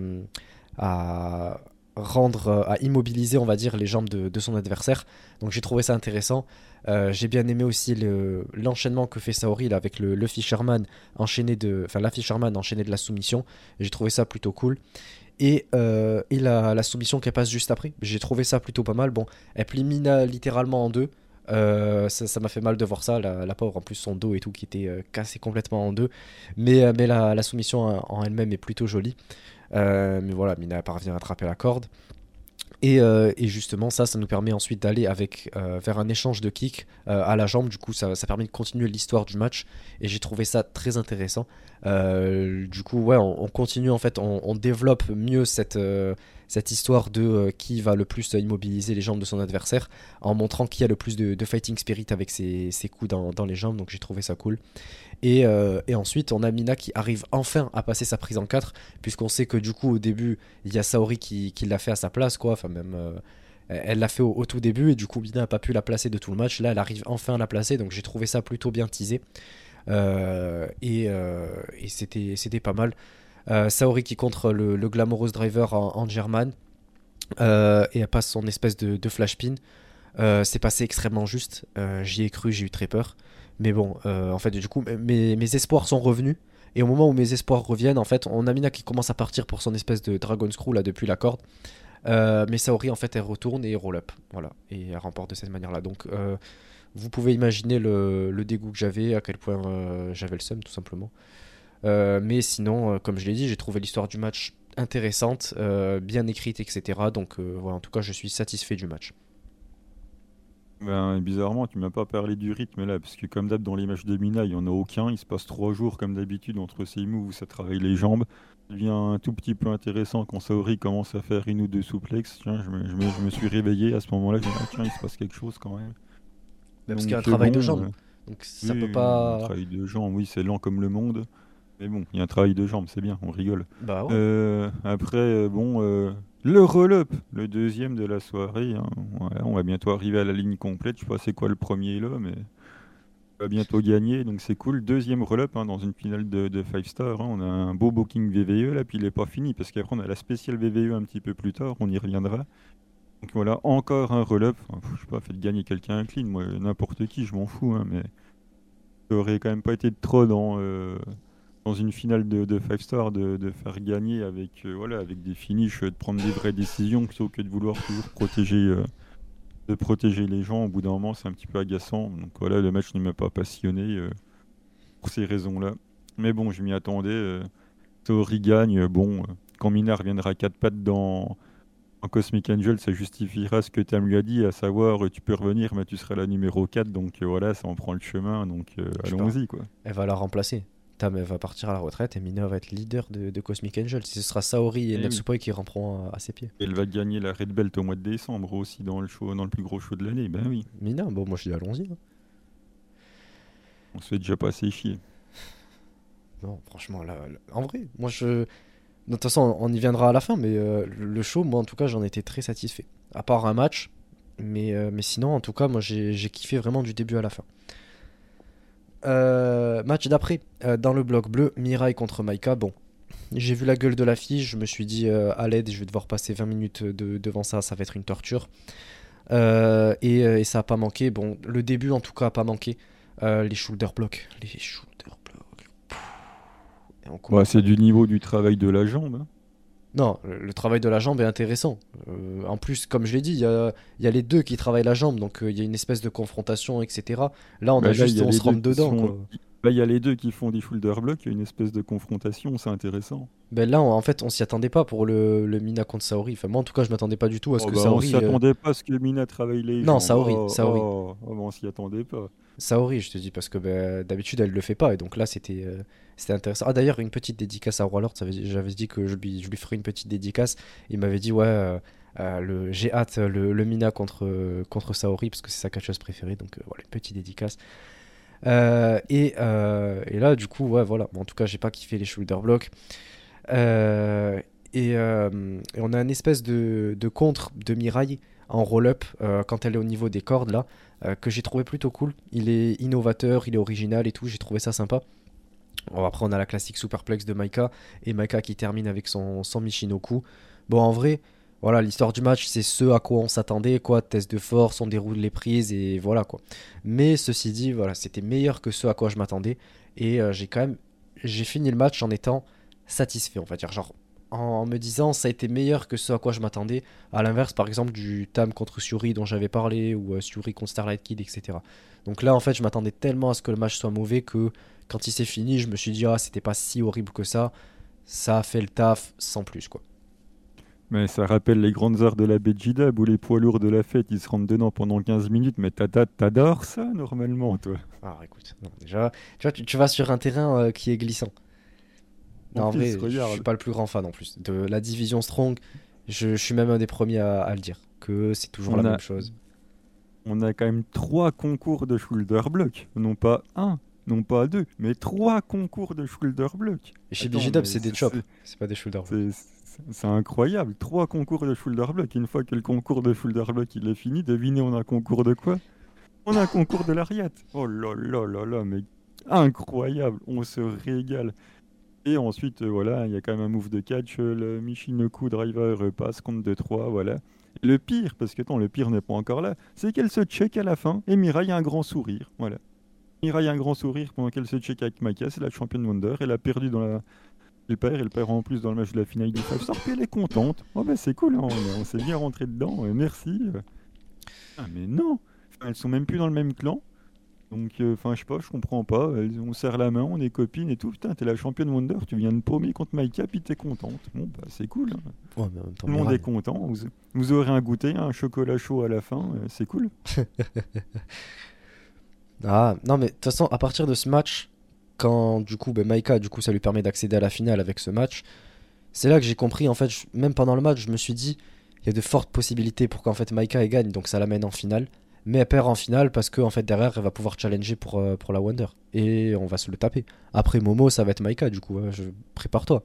immobiliser, on va dire, les jambes de son adversaire. Donc j'ai trouvé ça intéressant. J'ai bien aimé aussi l'enchaînement que fait Saori là, avec le Fisherman enchaîné de la soumission. J'ai trouvé ça plutôt cool. Et la soumission qu'elle passe juste après, j'ai trouvé ça plutôt pas mal. Bon, elle plie Mina littéralement en deux. Ça m'a fait mal de voir ça, la pauvre, en plus son dos et tout qui était cassé complètement en deux. Mais la soumission en elle-même est plutôt jolie. Mais voilà, Mina parvient à attraper la corde, et justement ça nous permet ensuite d'aller vers un échange de kicks à la jambe. Du coup ça permet de continuer l'histoire du match, et j'ai trouvé ça très intéressant. Du coup ouais, on continue en fait, on développe mieux cette histoire de qui va le plus immobiliser les jambes de son adversaire, en montrant qui a le plus de fighting spirit avec ses coups dans les jambes. Donc j'ai trouvé ça cool. Et ensuite on a Mina qui arrive enfin à passer sa prise en 4, puisqu'on sait que du coup au début il y a Saori qui l'a fait à sa place quoi, enfin même elle l'a fait au tout début, et du coup Mina n'a pas pu la placer de tout le match. Là elle arrive enfin à la placer, donc j'ai trouvé ça plutôt bien teasé, et c'était pas mal. Saori qui contre le glamorous driver en German, et elle passe son espèce de flash pin. C'est passé extrêmement juste, j'y ai cru, j'ai eu très peur, mais bon, en fait du coup mes espoirs sont revenus, et au moment où mes espoirs reviennent, en fait on a Mina qui commence à partir pour son espèce de dragon screw là depuis la corde, mais Saori en fait elle retourne et roll up, voilà, et elle remporte de cette manière là, donc vous pouvez imaginer le dégoût que j'avais, à quel point j'avais le seum tout simplement, mais sinon comme je l'ai dit, j'ai trouvé l'histoire du match intéressante, bien écrite, etc., donc voilà, en tout cas je suis satisfait du match. Ben, bizarrement, tu m'as pas parlé du rythme là, parce que comme d'hab dans les matchs de Mina, il n'y en a aucun. Il se passe 3 jours comme d'habitude entre ces moves où ça travaille les jambes. Ça devient un tout petit peu intéressant quand Saori commence à faire une ou deux souplexes. Tiens, je me suis réveillé à ce moment-là. J'ai dit, ah, tiens, il se passe quelque chose quand même. Parce qu'il y a un travail de jambes. Donc ça peut pas. Un travail de jambes, oui, c'est lent comme le monde. Mais bon, il y a un travail de jambes, c'est bien, on rigole. Bah ouais. Après, bon. Le roll-up, le deuxième de la soirée, hein. Ouais, on va bientôt arriver à la ligne complète, je sais pas c'est quoi le premier là, mais on va bientôt gagner, donc c'est cool. Deuxième roll-up hein, dans une finale de 5 stars, hein. On a un beau booking VVE là, puis il est pas fini, parce qu'après on a la spéciale VVE un petit peu plus tard, on y reviendra. Donc voilà, encore un roll-up, enfin, je sais pas, faites gagner quelqu'un un clean, moi n'importe qui, je m'en fous, hein, mais ça aurait quand même pas été trop dans une finale de 5 stars de faire gagner avec, voilà, avec des finishes, de prendre des vraies décisions plutôt que de vouloir toujours protéger les gens. Au bout d'un moment, c'est un petit peu agaçant. Donc voilà, le match ne m'a pas passionné pour ces raisons-là. Mais bon, je m'y attendais. Saori gagne. Bon, quand Mina reviendra à 4 pattes dans Cosmic Angel, ça justifiera ce que Tam lui a dit, à savoir tu peux revenir, mais tu seras la numéro 4. Donc voilà, ça en prend le chemin. Donc allons-y, quoi. Elle va la remplacer. Tam va partir à la retraite et Mina va être leader de Cosmic Angel. Ce sera Saori et Natsupoi qui remprendront à ses pieds. Elle va gagner la Red Belt au mois de décembre aussi dans le plus gros show de l'année. Ben oui. Mina, bon, moi je dis allons-y. Hein. On se fait déjà pas assez chier. Non, franchement, là, en vrai, moi je. De toute façon, on y viendra à la fin, mais le show, moi en tout cas, j'en étais très satisfait. À part un match, mais sinon, en tout cas, moi j'ai kiffé vraiment du début à la fin. Match d'après, dans le bloc bleu, Mirai contre Maika. Bon, j'ai vu la gueule de la fille, je me suis dit à l'aide, je vais devoir passer 20 minutes devant ça, ça va être une torture. Et ça a pas manqué. Bon, le début en tout cas a pas manqué. Les shoulder blocks. Ouais, c'est du niveau du travail de la jambe. Hein. Non, le travail de la jambe est intéressant. En plus, comme je l'ai dit, il y a les deux qui travaillent la jambe, donc il y a une espèce de confrontation, etc. Là, on a juste, on se rentre dedans. Là, il y a les deux qui font des shoulder blocks, il y a une espèce de confrontation, c'est intéressant. Ben là, en fait, on s'y attendait pas pour le Mina contre Saori. Enfin, moi, en tout cas, je m'attendais pas du tout à ce que Saori. On s'y attendait pas à ce que Mina travaille les jambes. Non, Saori. Ben on s'y attendait pas. Saori, je te dis, parce que d'habitude, elle le fait pas, et donc là, c'était intéressant. Ah d'ailleurs, une petite dédicace à Roi Lord, j'avais dit que je lui ferais une petite dédicace. Il m'avait dit ouais, j'ai hâte le Mina contre Saori parce que c'est sa catcheuse préférée, donc voilà, une petite dédicace. Et là du coup ouais voilà, bon, en tout cas j'ai pas kiffé les shoulder blocks. Et on a une espèce de contre de Mirai en roll-up quand elle est au niveau des cordes là, que j'ai trouvé plutôt cool. Il est innovateur, il est original et tout, j'ai trouvé ça sympa. Bon, après on a la classique superplex de Maika et Maika qui termine avec son Michinoku. Bon en vrai voilà, l'histoire du match c'est ce à quoi on s'attendait quoi, test de force, on déroule les prises et voilà quoi. Mais ceci dit voilà, c'était meilleur que ce à quoi je m'attendais et j'ai fini le match en étant satisfait, on va dire, genre en me disant ça a été meilleur que ce à quoi je m'attendais, à l'inverse par exemple du Tam contre Syuri dont j'avais parlé ou Syuri contre Starlight Kid, etc. Donc là en fait je m'attendais tellement à ce que le match soit mauvais que quand il s'est fini, je me suis dit, ah, c'était pas si horrible que ça. Ça a fait le taf sans plus, quoi. Mais ça rappelle les grandes heures de la Béjidab où les poids lourds de la fête, ils se rentrent dedans pendant 15 minutes. Mais t'adores ça, normalement, toi. Ah, écoute, non, déjà, tu vois, tu vas sur un terrain qui est glissant. Non, en vrai, je suis pas le plus grand fan, en plus. De la division Strong, je suis même un des premiers à le dire, que c'est toujours la même chose. On a quand même 3 concours de shoulder block, non pas 1. Non pas 2, mais 3 concours de shoulder block. Et chez BJW, c'est des chops, c'est pas des shoulder blocks. C'est incroyable, 3 concours de shoulder block. Une fois que le concours de shoulder block il est fini, devinez, on a un concours de quoi ? On a un concours de l'ariat. Oh là là là là, mais incroyable, on se régale. Et ensuite, voilà, il y a quand même un move de catch, le Michinoku Driver passe, compte de 3, voilà. Et le pire, parce que tant le pire n'est pas encore là, c'est qu'elle se check à la fin et Mirai a un grand sourire, voilà. Mirai a un grand sourire pendant qu'elle se check avec Maika, c'est la championne Wonder, elle a perdu dans la... elle perd en plus dans le match de la finale du 5 stars, puis elle est contente. Oh ben c'est cool, hein, on s'est bien rentré dedans, merci. Ah mais non, elles sont même plus dans le même clan. Donc, enfin, je sais pas, je comprends pas. On serre la main, on est copines et tout. Putain, t'es la championne Wonder, tu viens de paumer contre Maika, puis t'es contente. Bon, bah, c'est cool. Hein. Ouais, mais en même temps, tout le monde est content. Vous aurez un goûter, un chocolat chaud à la fin. C'est cool. Ah, non, mais de toute façon, à partir de ce match, quand du coup, Maika, du coup, ça lui permet d'accéder à la finale avec ce match, c'est là que j'ai compris. En fait, même pendant le match, je me suis dit, il y a de fortes possibilités pour qu'en fait Maika elle gagne, donc ça l'amène en finale. Mais elle perd en finale parce que en fait derrière elle va pouvoir challenger pour la Wonder et on va se le taper. Après Momo ça va être Maika du coup, prépare-toi.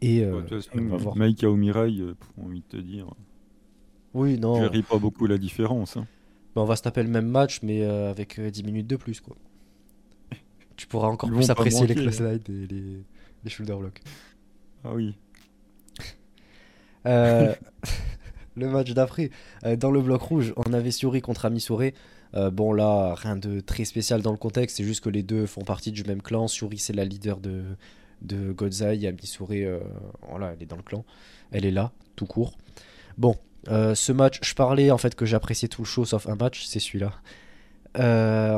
Et on va voir. Maika ou Mirai, pour envie de te dire. Oui non. Je ris pas beaucoup la différence. Hein. Ben, on va se taper le même match mais avec 10 minutes de plus quoi. Tu pourras encore plus apprécier les close slides et les shoulder blocks. Ah oui. Le match d'après, dans le bloc rouge, on avait Syuri contre Ami Sourei. Bon là, rien de très spécial dans le contexte, c'est juste que les deux font partie du même clan. Syuri c'est la leader de Godzai, Ami Sourei, voilà, elle est dans le clan. Elle est là, tout court. Bon, ce match, je parlais en fait que j'appréciais tout le show sauf un match, c'est celui-là.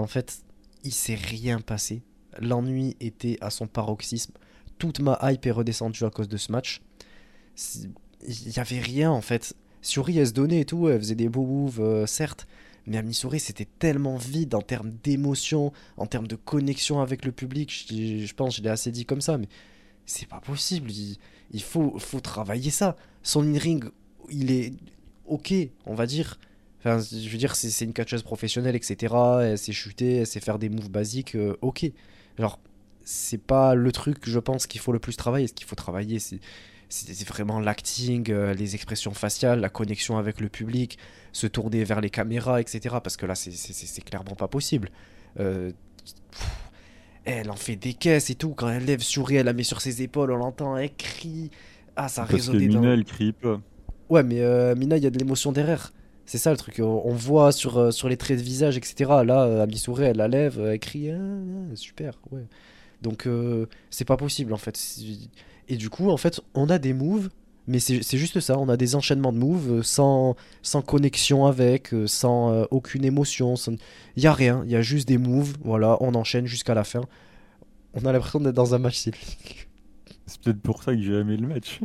En fait, il s'est rien passé. L'ennui était à son paroxysme. Toute ma hype est redescendue à cause de ce match. Il n'y avait rien en fait. Syuri elle se donnait et tout, elle faisait des beaux moves certes, mais Ami Sourei c'était tellement vide en termes d'émotion, en termes de connexion avec le public, je pense je l'ai assez dit comme ça, mais c'est pas possible, il faut travailler ça. Son in-ring il est ok on va dire, enfin je veux dire c'est une catcheuse professionnelle etc, elle sait chuter, elle sait faire des moves basiques, ok, alors c'est pas le truc je pense qu'il faut le plus travailler, ce qu'il faut travailler c'est vraiment l'acting, les expressions faciales, la connexion avec le public, se tourner vers les caméras, etc. Parce que là, c'est clairement pas possible. Elle en fait des caisses et tout. Quand elle lève Syuri, elle la met sur ses épaules, on l'entend, elle crie. Ah, ça résonnait dans... Parce que Mina, elle crie pas. Ouais, mais Mina, il y a de l'émotion derrière. C'est ça le truc. On voit sur les traits de visage, etc. Là, Ami Sourei, elle la lève, elle crie. Ah, super, ouais. Donc, c'est pas possible, en fait. Et du coup, en fait, on a des moves, mais c'est juste ça, on a des enchaînements de moves sans connexion avec, sans aucune émotion. Il n'y a rien, il y a juste des moves, voilà, on enchaîne jusqu'à la fin. On a l'impression d'être dans un match cyclique. C'est peut-être pour ça que j'ai aimé le match.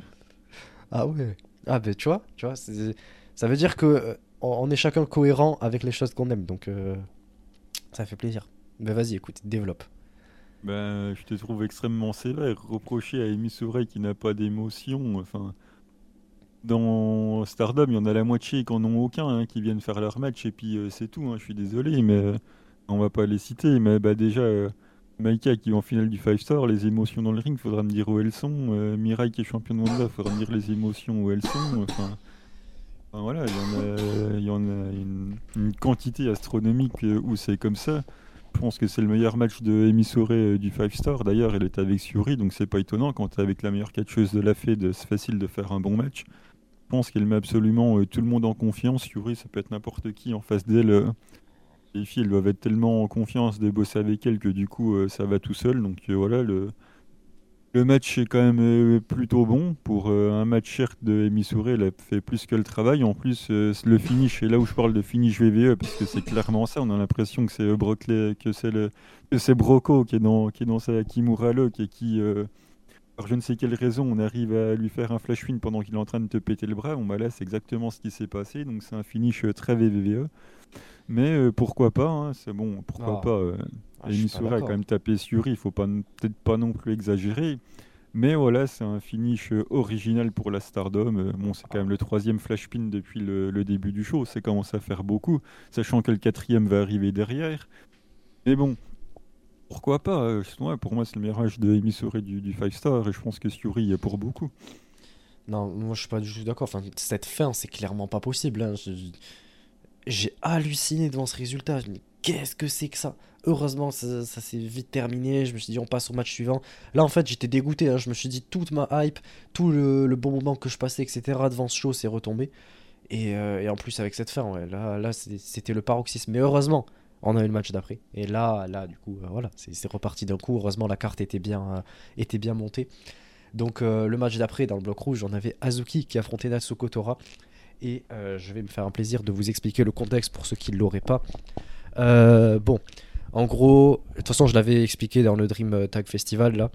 Ah ouais. Ah ben tu vois ça veut dire que on est chacun cohérent avec les choses qu'on aime, donc ça fait plaisir. Mais vas-y, écoute, développe. Ben, je te trouve extrêmement sévère. Reprocher à Ami Sourei qui n'a pas d'émotion. Enfin, dans Stardom, il y en a la moitié qui n'en ont aucun, hein, qui viennent faire leur match et puis c'est tout. Hein, je suis désolé, mais on va pas les citer. Mais bah, déjà, Maika qui est en finale du 5 Star, les émotions dans le ring, faudra me dire où elles sont. Mirai qui est championne Wanda, faudra me dire les émotions où elles sont. Enfin voilà, il y en a une quantité astronomique où c'est comme ça. Je pense que c'est le meilleur match de Ami Sourei du 5 Star. D'ailleurs, elle est avec Syuri, donc c'est pas étonnant. Quand t'es avec la meilleure catcheuse de la Fed, c'est facile de faire un bon match. Je pense qu'elle met absolument tout le monde en confiance. Syuri, ça peut être n'importe qui en face d'elle. Les filles, elles doivent être tellement en confiance de bosser avec elle que du coup, ça va tout seul. Donc voilà, le match est quand même plutôt bon. Pour un match cher de Ami Sourei, elle fait plus que le travail. En plus, le finish, et là où je parle de finish VVE, parce que c'est clairement ça, on a l'impression que c'est Brockley, que c'est Broco qui est dans sa Kimura Lock et qui, par je ne sais quelle raison, on arrive à lui faire un flash win pendant qu'il est en train de te péter le bras. Bon, bah là, c'est exactement ce qui s'est passé. Donc c'est un finish très VVE. Mais pourquoi pas, hein, c'est bon, pourquoi pas Ami Sourei a quand même tapé Syuri, il faut pas peut-être pas non plus exagérer. Mais voilà, c'est un finish original pour la Stardom. Bon, c'est quand même le troisième flash pin depuis le début du show. Ça commence à faire beaucoup, sachant que le quatrième va arriver derrière. Mais bon, pourquoi pas pour moi, c'est le meilleur match de Ami Sourei du 5 Star. Et je pense que Syuri y est pour beaucoup. Non, moi, je suis pas du tout d'accord. Enfin, cette fin, c'est clairement pas possible. Hein. J'ai halluciné devant ce résultat. qu'est-ce que c'est que ça? Heureusement, ça s'est vite terminé. Je me suis dit, on passe au match suivant. Là, en fait, j'étais dégoûté. Je me suis dit, toute ma hype, tout le bon moment que je passais, etc., devant ce show, c'est retombé. Et en plus, avec cette fin, ouais, là c'était le paroxysme. Mais heureusement, on a eu le match d'après. Et là du coup, voilà, c'est reparti d'un coup. Heureusement, la carte était bien montée. Donc, le match d'après, dans le bloc rouge, on avait Hazuki qui affrontait Natsuko Tora. Et je vais me faire un plaisir de vous expliquer le contexte pour ceux qui ne l'auraient pas. Bon, en gros, de toute façon, je l'avais expliqué dans le Dream Tag Festival, là.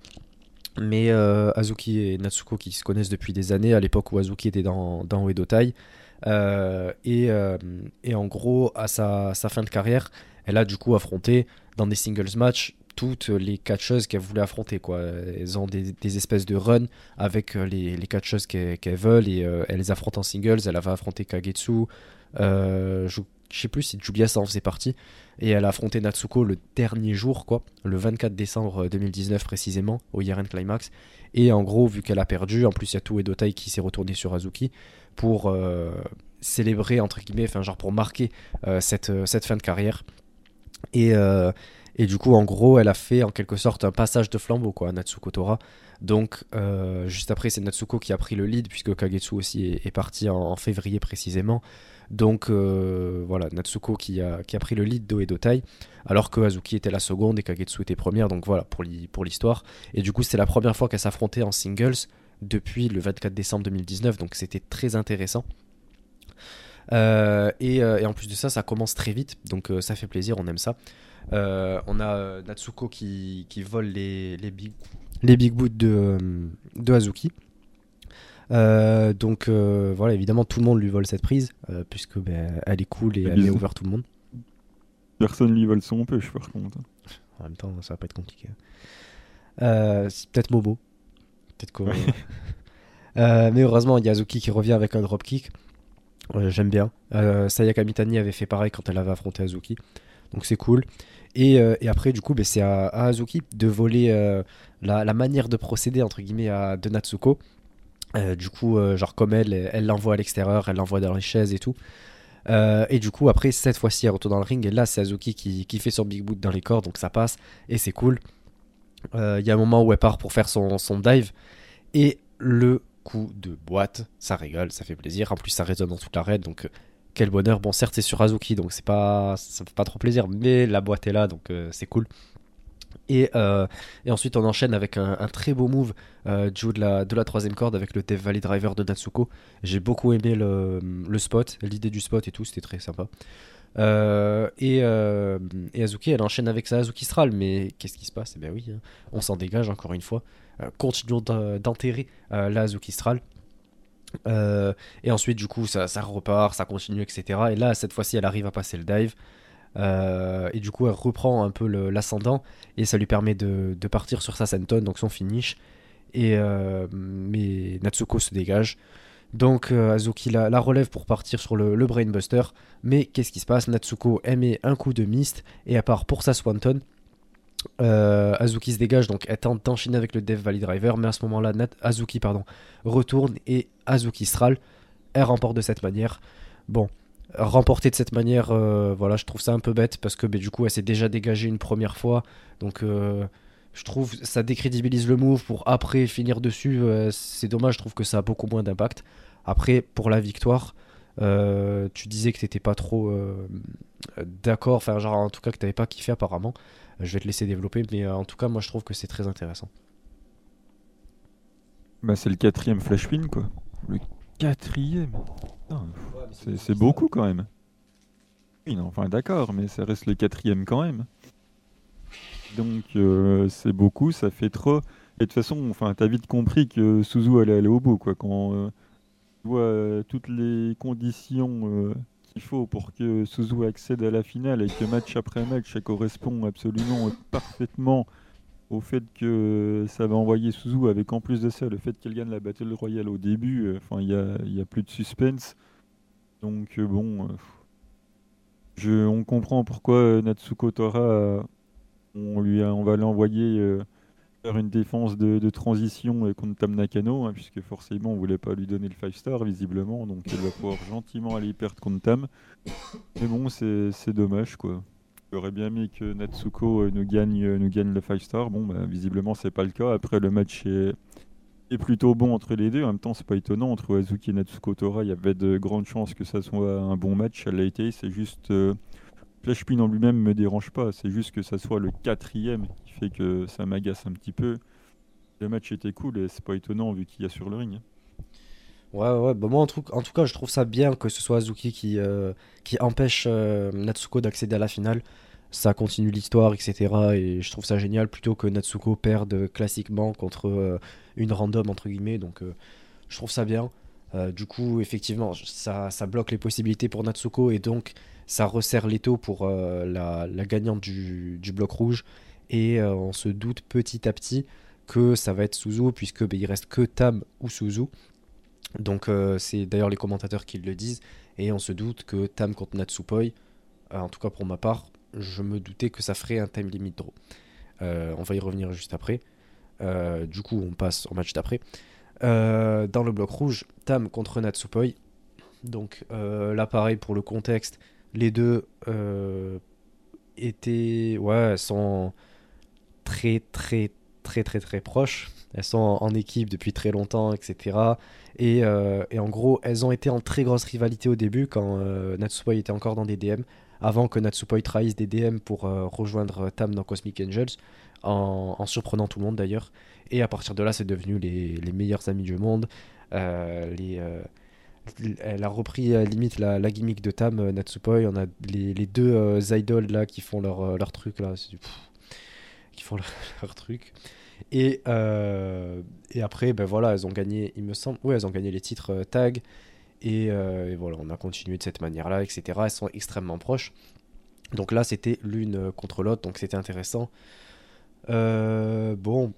Mais Hazuki et Natsuko qui se connaissent depuis des années, à l'époque où Hazuki était dans Oedo Tai. Et en gros, à sa fin de carrière, elle a du coup affronté dans des singles matchs toutes les catcheuses qu'elle voulait affronter, quoi. Elles ont des espèces de run avec les catcheuses qu'elles veulent, et elles les affrontent en singles. Elle avait affronté Kagetsu, je sais plus si Giulia ça en faisait partie, et elle a affronté Natsuko le dernier jour, quoi, le 24 décembre 2019 précisément, au Year End Climax. Et en gros, vu qu'elle a perdu, en plus il y a tout Oedo Tai qui s'est retourné sur Hazuki pour célébrer, entre guillemets, enfin genre pour marquer cette fin de carrière. Et du coup, en gros, elle a fait en quelque sorte un passage de flambeau, quoi, à Natsuko Tora. Donc, juste après, c'est Natsuko qui a pris le lead, puisque Kagetsu aussi est parti en février précisément. Donc, voilà, Natsuko qui a pris le lead d'Oedo Tai, alors que Hazuki était la seconde et Kagetsu était première. Donc voilà, pour l'histoire. Et du coup, c'était la première fois qu'elle s'affrontait en singles depuis le 24 décembre 2019. Donc, c'était très intéressant. Et en plus de ça, ça commence très vite. Donc, ça fait plaisir, on aime ça. On a Natsuko qui vole les big boots de Hazuki. Donc voilà, évidemment tout le monde lui vole cette prise, puisque elle est cool et elle est ouverte tout le monde. Personne lui vole son push, par contre. En même temps, ça va pas être compliqué. C'est peut-être Momo. Peut-être quoi. Mais heureusement, il y a Hazuki qui revient avec un dropkick. J'aime bien. Saya Kamitani avait fait pareil quand elle avait affronté Hazuki. Donc c'est cool. Et après, du coup, c'est à Hazuki de voler la manière de procéder, entre guillemets, de Natsuko. Du coup, genre comme elle l'envoie à l'extérieur, elle l'envoie dans les chaises et tout. Et du coup, après, cette fois-ci, elle retourne dans le ring. Et là, c'est Hazuki qui fait son big boot dans les cordes, donc ça passe. Et c'est cool. Il y a un moment où elle part pour faire son dive. Et le coup de boîte, ça rigole, ça fait plaisir. En plus, ça résonne dans toute l'arène, donc... Quel bonheur. Bon, certes, c'est sur Hazuki, donc ça fait pas trop plaisir, mais la boîte est là, donc c'est cool. Et ensuite, on enchaîne avec un très beau move de la troisième corde avec le Death Valley Driver de Natsuko. J'ai beaucoup aimé le spot, l'idée du spot et tout, c'était très sympa. Et Hazuki, elle enchaîne avec sa Hazuki Stral, mais qu'est-ce qui se passe? Eh bien oui, hein, on s'en dégage encore une fois. Continuons d'enterrer la Hazuki Stral. Et ensuite, du coup, ça repart, ça continue, etc. Et là, cette fois-ci, elle arrive à passer le dive. Et du coup, elle reprend un peu l'ascendant. Et ça lui permet de partir sur sa senton, donc son finish. Mais Natsuko se dégage. Donc, Hazuki la relève pour partir sur le Brainbuster. Mais qu'est-ce qui se passe? Natsuko émet un coup de mist. Et à part pour sa swanton, Hazuki se dégage, donc elle tente d'enchaîner avec le Death Valley Driver, mais à ce moment-là Hazuki retourne et Hazuki Stral, elle remporte de cette manière. Bon, remporter de cette manière, voilà, je trouve ça un peu bête parce que du coup elle s'est déjà dégagée une première fois, donc je trouve ça décrédibilise le move pour après finir dessus. C'est dommage, je trouve que ça a beaucoup moins d'impact. Après, pour la victoire, tu disais que t'étais pas trop d'accord, enfin genre en tout cas que t'avais pas kiffé apparemment. Je vais te laisser développer, mais en tout cas moi je trouve que c'est très intéressant. C'est le quatrième Flash Win, quoi. Le quatrième, putain, ouais, c'est beaucoup quand même. Oui, non, enfin d'accord, mais ça reste le quatrième quand même. Donc c'est beaucoup, ça fait trop. Et de toute façon, enfin t'as vite compris que Suzu allait aller au bout, quoi, quand... vois toutes les conditions qu'il faut pour que Suzu accède à la finale et que match après match ça correspond absolument parfaitement au fait que ça va envoyer Suzu, avec en plus de ça le fait qu'elle gagne la Battle Royale au début. Enfin il y a plus de suspense, donc on comprend pourquoi Natsuko Tora on va l'envoyer faire une défense de transition contre Tam Nakano, hein, puisque forcément on voulait pas lui donner le 5 star visiblement, donc elle va pouvoir gentiment aller perdre contre Tam. Mais bon, c'est dommage, quoi. J'aurais bien aimé que Natsuko nous gagne le 5 star. Bon, bah, visiblement, c'est pas le cas. Après, le match est plutôt bon entre les deux. En même temps, c'est pas étonnant. Entre Hazuki et Natsuko Tora, il y avait de grandes chances que ça soit un bon match. Elle l'a été. C'est juste. Flashpin en lui-même me dérange pas. C'est juste que ça soit le quatrième qui fait que ça m'agace un petit peu. Le match était cool et c'est pas étonnant vu qu'il y a sur le ring. Ouais. Bah moi, en tout cas, je trouve ça bien que ce soit Hazuki qui empêche Natsuko d'accéder à la finale. Ça continue l'histoire, etc. Et je trouve ça génial plutôt que Natsuko perde classiquement contre une random, entre guillemets. Donc, je trouve ça bien. Du coup, effectivement, ça bloque les possibilités pour Natsuko et donc ça resserre l'étau pour la gagnante du bloc rouge. Et on se doute petit à petit que ça va être Suzu puisque il reste que Tam ou Suzu. Donc c'est d'ailleurs les commentateurs qui le disent et on se doute que Tam contre Natsupoi, en tout cas pour ma part, je me doutais que ça ferait un time limit draw. On va y revenir juste après. Du coup on passe au match d'après. Dans le bloc rouge, Tam contre Natsupoi. Donc là pareil pour le contexte, les deux sont très très très très très proches. Elles sont en équipe depuis très longtemps, etc. Et en gros, elles ont été en très grosse rivalité au début quand Natsupoi était encore dans DDM, avant que Natsupoi trahisse DDM pour rejoindre Tam dans Cosmic Angels, en surprenant tout le monde d'ailleurs. Et à partir de là, c'est devenu les meilleures amies du monde. Elle a repris limite la gimmick de Tam, Natsupoi. On a les deux idoles là, qui font leur truc là. Qui font leur truc. Et après, ben voilà, elles ont gagné, il me semble. Oui, elles ont gagné les titres tag. Et voilà, on a continué de cette manière-là, etc. Elles sont extrêmement proches. Donc là, c'était l'une contre l'autre, donc c'était intéressant. Bon,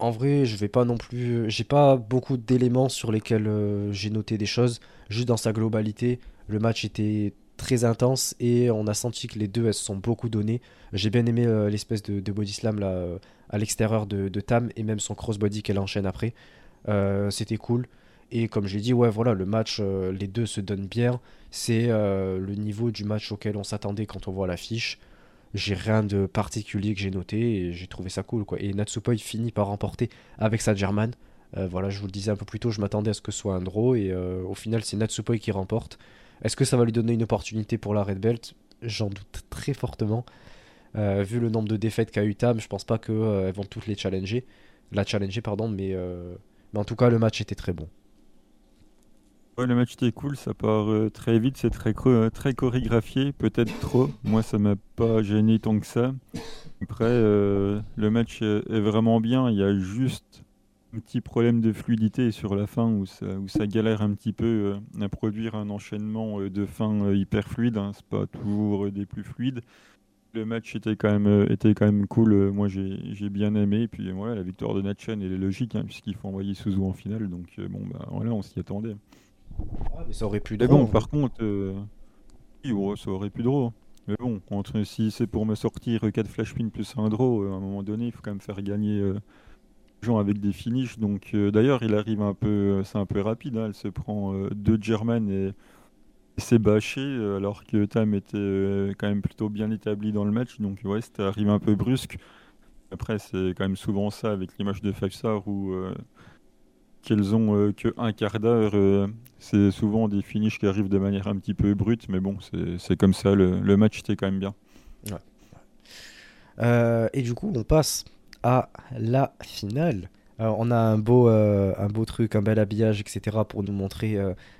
en vrai, je vais pas non plus. J'ai pas beaucoup d'éléments sur lesquels j'ai noté des choses. Juste dans sa globalité, le match était très intense et on a senti que les deux elles se sont beaucoup données. J'ai bien aimé l'espèce de body slam là, à l'extérieur de Tam et même son crossbody qu'elle enchaîne après. C'était cool et comme je l'ai dit, ouais voilà, le match, les deux se donnent bien. C'est le niveau du match auquel on s'attendait quand on voit l'affiche. J'ai rien de particulier que j'ai noté et j'ai trouvé ça cool quoi. Et Natsupoi finit par remporter avec sa German. Voilà, je vous le disais un peu plus tôt, je m'attendais à ce que ce soit un draw et au final c'est Natsupoi qui remporte. Est-ce que ça va lui donner une opportunité pour la Red Belt ? J'en doute très fortement. Vu le nombre de défaites qu'a eu Tam, je pense pas qu'elles vont toutes les challenger. La challenger, pardon, mais en tout cas, le match était très bon. Ouais, le match était cool, ça part très vite, c'est très creux, très chorégraphié, peut-être trop. Moi, ça m'a pas gêné tant que ça. Après, le match est vraiment bien, il y a juste un petit problème de fluidité sur la fin où ça galère un petit peu à produire un enchaînement de fin hyper fluide, hein. C'est pas toujours des plus fluides. Le match était quand même cool, moi j'ai bien aimé, et puis voilà, la victoire de Natchan elle est logique, hein, puisqu'il faut envoyer Suzu en finale, donc bon bah voilà, on s'y attendait. Ah, mais ça aurait pu draw. Bon, par contre, oui, ouais, ça aurait pu draw. Mais bon, si c'est pour me sortir 4 flashpins plus un draw, à un moment donné, il faut quand même faire gagner avec des finishes, donc d'ailleurs il arrive un peu, c'est un peu rapide, hein, elle se prend deux German et s'est bâchée alors que Tam était quand même plutôt bien établi dans le match, donc ouais, c'était arrivé un peu brusque. Après c'est quand même souvent ça avec les matchs de 5 stars où qu'elles ont que un quart d'heure, c'est souvent des finishes qui arrivent de manière un petit peu brute, mais bon c'est comme ça, le match était quand même bien. Ouais. Et du coup on passe à la finale. Alors, on a un beau truc, un bel habillage, etc. pour nous montrer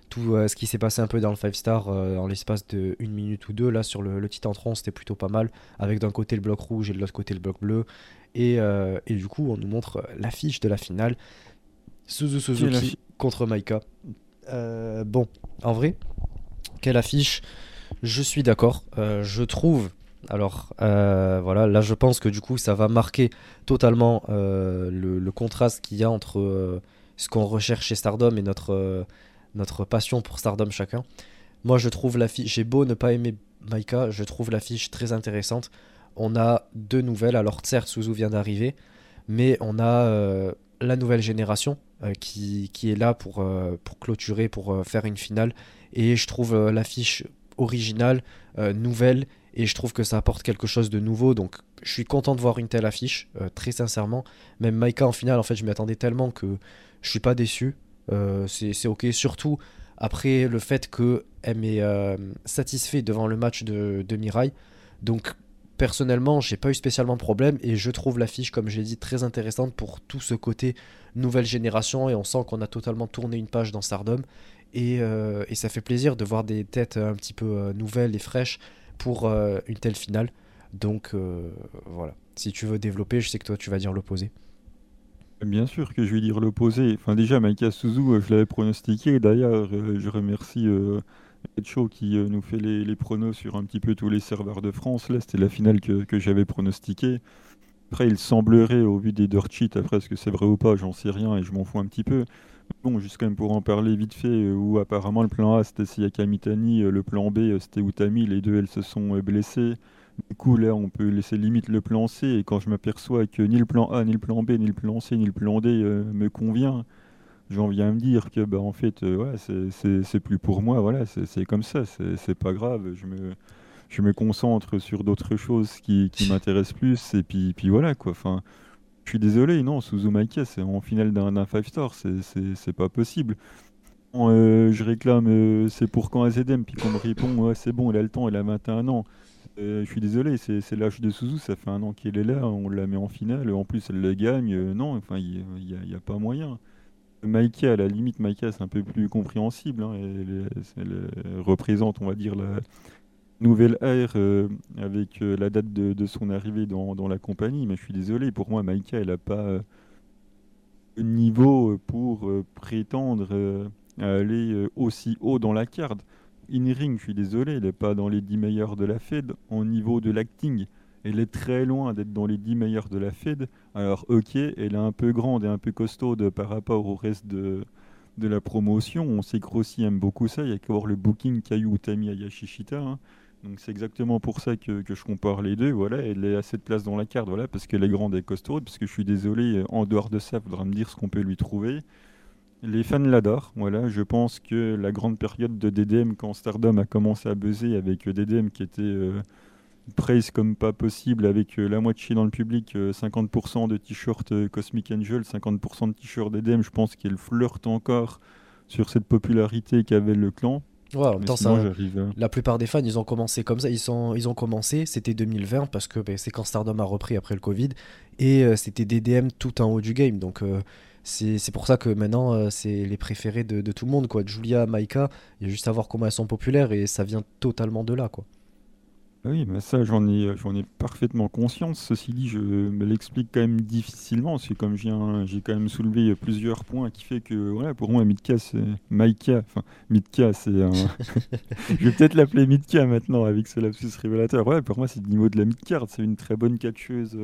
tout ce qui s'est passé un peu dans le 5 star en l'espace de 1 minute ou 2. Là, sur le petit entrant, c'était plutôt pas mal, avec d'un côté le bloc rouge et de l'autre côté le bloc bleu. Et du coup, on nous montre l'affiche de la finale. Suzu Suzuki contre Maika. Bon, en vrai, quelle affiche ? Je suis d'accord. Je trouve... Alors voilà, là je pense que du coup ça va marquer totalement le contraste qu'il y a entre ce qu'on recherche chez Stardom et notre passion pour Stardom chacun. Moi je trouve l'affiche, j'ai beau ne pas aimer Maika, je trouve l'affiche très intéressante. On a deux nouvelles, alors certes Suzu vient d'arriver, mais on a la nouvelle génération qui est là pour clôturer, pour faire une finale. Et je trouve l'affiche originale, nouvelle, et je trouve que ça apporte quelque chose de nouveau, donc je suis content de voir une telle affiche, très sincèrement. Même Maika en finale, en fait je m'y attendais tellement que je suis pas déçu, c'est ok, surtout après le fait qu'elle m'ait satisfaite devant le match de Mirai, donc personnellement j'ai pas eu spécialement de problème, et je trouve l'affiche, comme j'ai dit, très intéressante pour tout ce côté nouvelle génération, et on sent qu'on a totalement tourné une page dans Stardom, et ça fait plaisir de voir des têtes un petit peu nouvelles et fraîches pour une telle finale, donc voilà, si tu veux développer, je sais que toi tu vas dire l'opposé. Bien sûr que je vais dire l'opposé. Enfin, déjà, Maika Suzu, je l'avais pronostiqué. D'ailleurs, je remercie Edcho qui nous fait les pronos sur un petit peu tous les serveurs de France. Là, c'était la finale que j'avais pronostiquée. Après, il semblerait, au vu des dirt sheets, après, est-ce que c'est vrai ou pas, j'en sais rien et je m'en fous un petit peu. Bon, juste quand même pour en parler vite fait, où apparemment le plan A, c'était Saya Kamitani, le plan B, c'était Utami. Les deux, elles se sont blessées. Du coup, là, on peut laisser limite le plan C, et quand je m'aperçois que ni le plan A, ni le plan B, ni le plan C, ni le plan D me convient, j'en viens à me dire que, bah, en fait, ouais, c'est plus pour moi, voilà, c'est comme ça, c'est pas grave, je me concentre sur d'autres choses qui m'intéressent plus, et puis voilà, quoi, enfin, je suis désolé, non, Suzu Maika, c'est en finale d'un 5 stars, c'est pas possible. Je réclame, c'est pour quand AZM, puis qu'on me répond, ouais, c'est bon, elle a le temps, elle a 21 ans. Je suis désolé, c'est l'âge de Suzu, ça fait 1 an qu'elle est là, on la met en finale, en plus elle la gagne, non, enfin il y a pas moyen. Maika, à la limite, Maika c'est un peu plus compréhensible, hein, elle représente, on va dire, la nouvelle ère avec la date de son arrivée dans la compagnie, mais je suis désolé, pour moi Maika elle a pas le niveau pour prétendre aller aussi haut dans la carte. In-ring, je suis désolé, elle n'est pas dans les 10 meilleurs de la Fed. En niveau de l'acting, elle est très loin d'être dans les 10 meilleurs de la Fed. Alors ok, elle est un peu grande et un peu costaude par rapport au reste de la promotion. On sait que Rossi aime beaucoup ça, il y a qu'à voir le booking qu'a eu Utami Hayashishita, hein. Donc c'est exactement pour ça que je compare les deux. Voilà, elle est à cette place dans la carte, voilà, parce qu'elle est grande et costaude, parce que je suis désolé, en dehors de ça, il faudra me dire ce qu'on peut lui trouver. Les fans l'adorent, voilà, je pense que la grande période de DDM, quand Stardom a commencé à buzzer avec DDM qui était praise comme pas possible, avec la moitié dans le public, 50% de t-shirts Cosmic Angels, 50% de t-shirts DDM, je pense qu'elle flirte encore sur cette popularité qu'avait le clan. Ouais, en même temps, sinon, la plupart des fans, ils ont commencé comme ça, ils ont commencé, c'était 2020 parce que c'est quand Stardom a repris après le Covid, et c'était DDM tout en haut du game, donc c'est pour ça que maintenant c'est les préférés de tout le monde, quoi. Giulia, Maika, il y a juste à voir comment elles sont populaires, et ça vient totalement de là, quoi. Oui, mais ça j'en ai parfaitement conscience, ceci dit je me l'explique quand même difficilement, c'est comme j'ai quand même soulevé plusieurs points qui fait que voilà, pour moi Midka c'est Maika, enfin Midka c'est un... je vais peut-être l'appeler Midka maintenant avec ce lapsus révélateur, ouais, pour moi c'est le niveau de la mid-card, c'est une très bonne catcheuse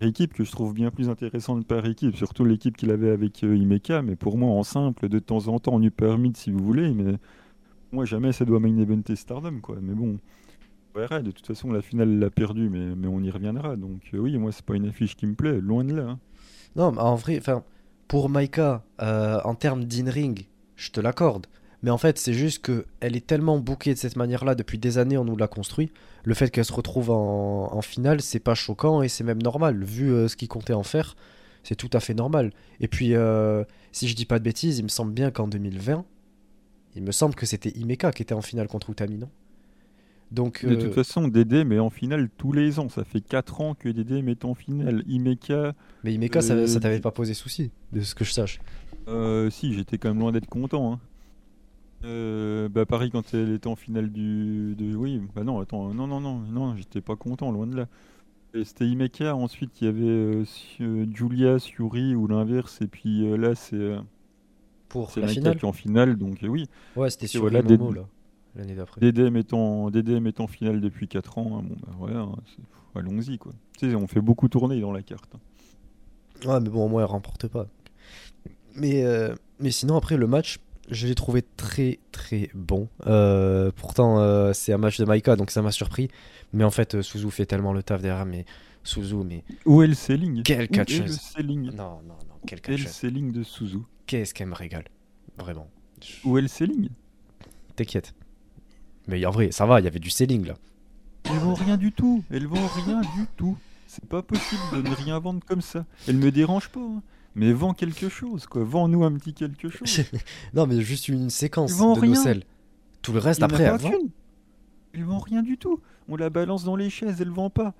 équipe que je trouve bien plus intéressante par équipe, surtout l'équipe qu'il avait avec Imeka, mais pour moi en simple, de temps en temps en upper mid si vous voulez, mais moi jamais ça doit main eventer Stardom, quoi, mais bon. De toute façon, la finale l'a perdue, mais on y reviendra. Donc oui, moi, c'est pas une affiche qui me plaît, loin de là. Hein. Non, mais en vrai, pour Maika, en termes d'in-ring, je te l'accorde. Mais en fait, c'est juste qu'elle est tellement bookée de cette manière-là, depuis des années, on nous l'a construit. Le fait qu'elle se retrouve en finale, c'est pas choquant et c'est même normal. Vu ce qu'il comptait en faire, c'est tout à fait normal. Et puis, si je dis pas de bêtises, il me semble bien qu'en 2020, il me semble que c'était Imeka qui était en finale contre Utami, non ? Donc, de toute façon, DDM est en finale tous les ans. Ça fait 4 ans que DDM est en finale. Imeka... Mais Imeka, ça t'avait pas posé souci, de ce que je sache. Si, j'étais quand même loin d'être content. Hein. Pareil, quand elle était en finale Oui, bah non, attends, non, j'étais pas content, loin de là. Et c'était Imeka, ensuite il y avait Giulia, Syuri ou l'inverse, et puis là c'est... Pour la finale en finale, donc oui. Ouais, c'était Syuri voilà, Momo, là. L'année d'après. DDM étant finale depuis 4 ans, hein, bon bah voilà, hein, allons-y quoi. Tu sais, on fait beaucoup tourner dans la carte. Hein. Ouais, mais bon, au moins elle remporte pas. Mais sinon, après le match, je l'ai trouvé très très bon. Pourtant, c'est un match de Maika, donc ça m'a surpris. Mais en fait, Suzu fait tellement le taf derrière, mais Suzu, mais. Où est le selling ? Quelle catcheuse ! Non, quelle catcheuse ! Où est le selling de Suzu ? Qu'est-ce qu'elle me régale ? Vraiment. Où est le selling ? T'inquiète. Mais en vrai, ça va, il y avait du selling là. Elles vendent rien du tout. Elles vendent rien du tout. C'est pas possible de ne rien vendre comme ça. Elles me dérangent pas. Hein. Mais vends quelque chose, quoi. Vends-nous un petit quelque chose. Non, mais juste une séquence de rien. Nocelles. Tout le reste il après, elles vendent rien du tout. On la balance dans les chaises, elle vend pas.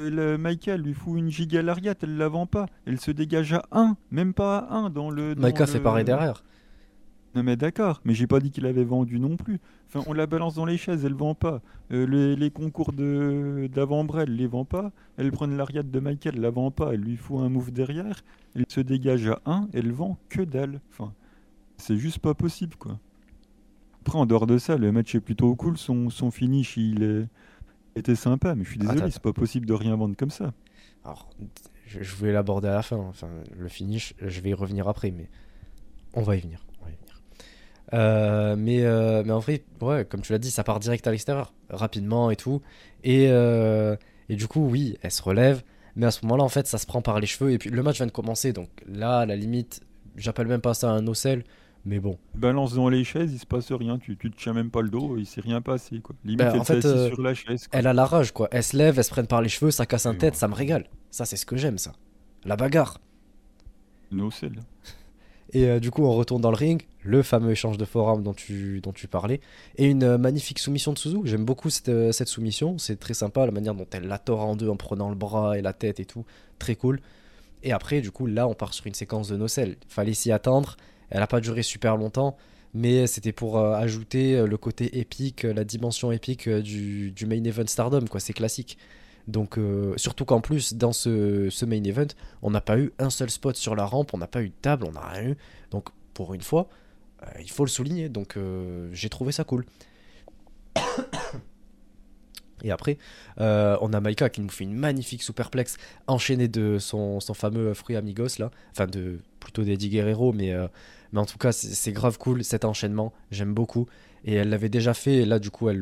Maika lui fout une giga lariat, elle la vend pas. Elle se dégage à 1, même pas à 1 dans le. Maika fait pareil derrière. Non mais d'accord, mais j'ai pas dit qu'il avait vendu non plus. Enfin, on la balance dans les chaises, elle vend pas. Les concours d'avant-bras, elle les vend pas. Elle prend l'ariade de Maika, elle la vend pas. Elle lui fout un move derrière. Elle se dégage à 1, elle vend que dalle. Enfin, c'est juste pas possible quoi. Après, en dehors de ça, le match est plutôt cool. Son finish, était sympa, mais je suis désolé, c'est pas possible de rien vendre comme ça. Alors, je voulais l'aborder à la fin. Enfin, le finish, je vais y revenir après, mais on va y venir. Mais en vrai, ouais, comme tu l'as dit, ça part direct à l'extérieur, rapidement et tout. Et du coup, oui, elle se relève, mais à ce moment-là, en fait, ça se prend par les cheveux. Et puis le match vient de commencer, donc là, à la limite, j'appelle même pas ça un ocel, mais bon. Balance dans les chaises, il se passe rien, tu te tiens même pas le dos, il s'est rien passé, quoi. Limite, elle s'est assise sur la chaise. Quoi. Elle a la rage, quoi. Elle se lève, elle se prenne par les cheveux, ça casse un tête, ouais. Ça me régale. Ça, c'est ce que j'aime, ça. La bagarre. Une ocel. Et du coup, on retourne dans le ring, le fameux échange de forearm dont tu parlais, et une magnifique soumission de Suzu. J'aime beaucoup cette soumission, c'est très sympa, la manière dont elle la tord en deux en prenant le bras et la tête et tout, très cool. Et après, du coup, là, on part sur une séquence de nocelles. Fallait s'y attendre, elle n'a pas duré super longtemps, mais c'était pour ajouter le côté épique, la dimension épique du main event Stardom, quoi, c'est classique. Donc surtout qu'en plus dans ce main event on n'a pas eu un seul spot sur la rampe, on n'a pas eu de table, on n'a rien eu, donc pour une fois il faut le souligner, donc j'ai trouvé ça cool. Et après on a Maika qui nous fait une magnifique superplexe enchaînée de son fameux fruit amigos là, enfin plutôt d'Eddie Guerrero, mais en tout cas c'est grave cool cet enchaînement, j'aime beaucoup. Et elle l'avait déjà fait, et là du coup elle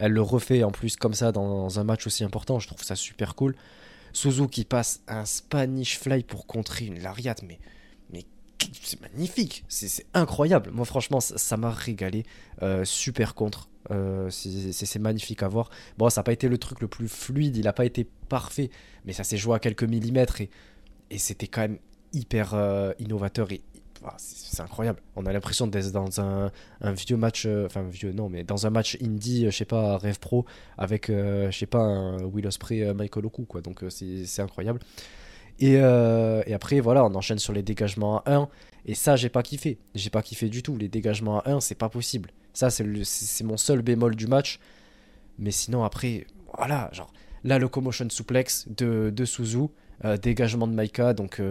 le refait en plus comme ça dans un match aussi important, je trouve ça super cool. Suzu qui passe un Spanish Fly pour contrer une lariat, mais c'est magnifique, c'est incroyable. Moi franchement ça m'a régalé, super contre, c'est magnifique à voir. Bon ça n'a pas été le truc le plus fluide, il n'a pas été parfait, mais ça s'est joué à quelques millimètres et c'était quand même hyper innovateur et c'est incroyable. On a l'impression d'être dans un vieux match, enfin vieux non, mais dans un match indie, je sais pas, Rêve Pro avec, je sais pas, un Will Ospreay, Michael Oku, quoi. Donc c'est incroyable. Et après, voilà, on enchaîne sur les dégagements à 1. Et ça, j'ai pas kiffé. J'ai pas kiffé du tout. Les dégagements à 1, c'est pas possible. Ça, c'est mon seul bémol du match. Mais sinon, après, voilà, genre la locomotion suplex de Suzu, dégagement de Maika, donc.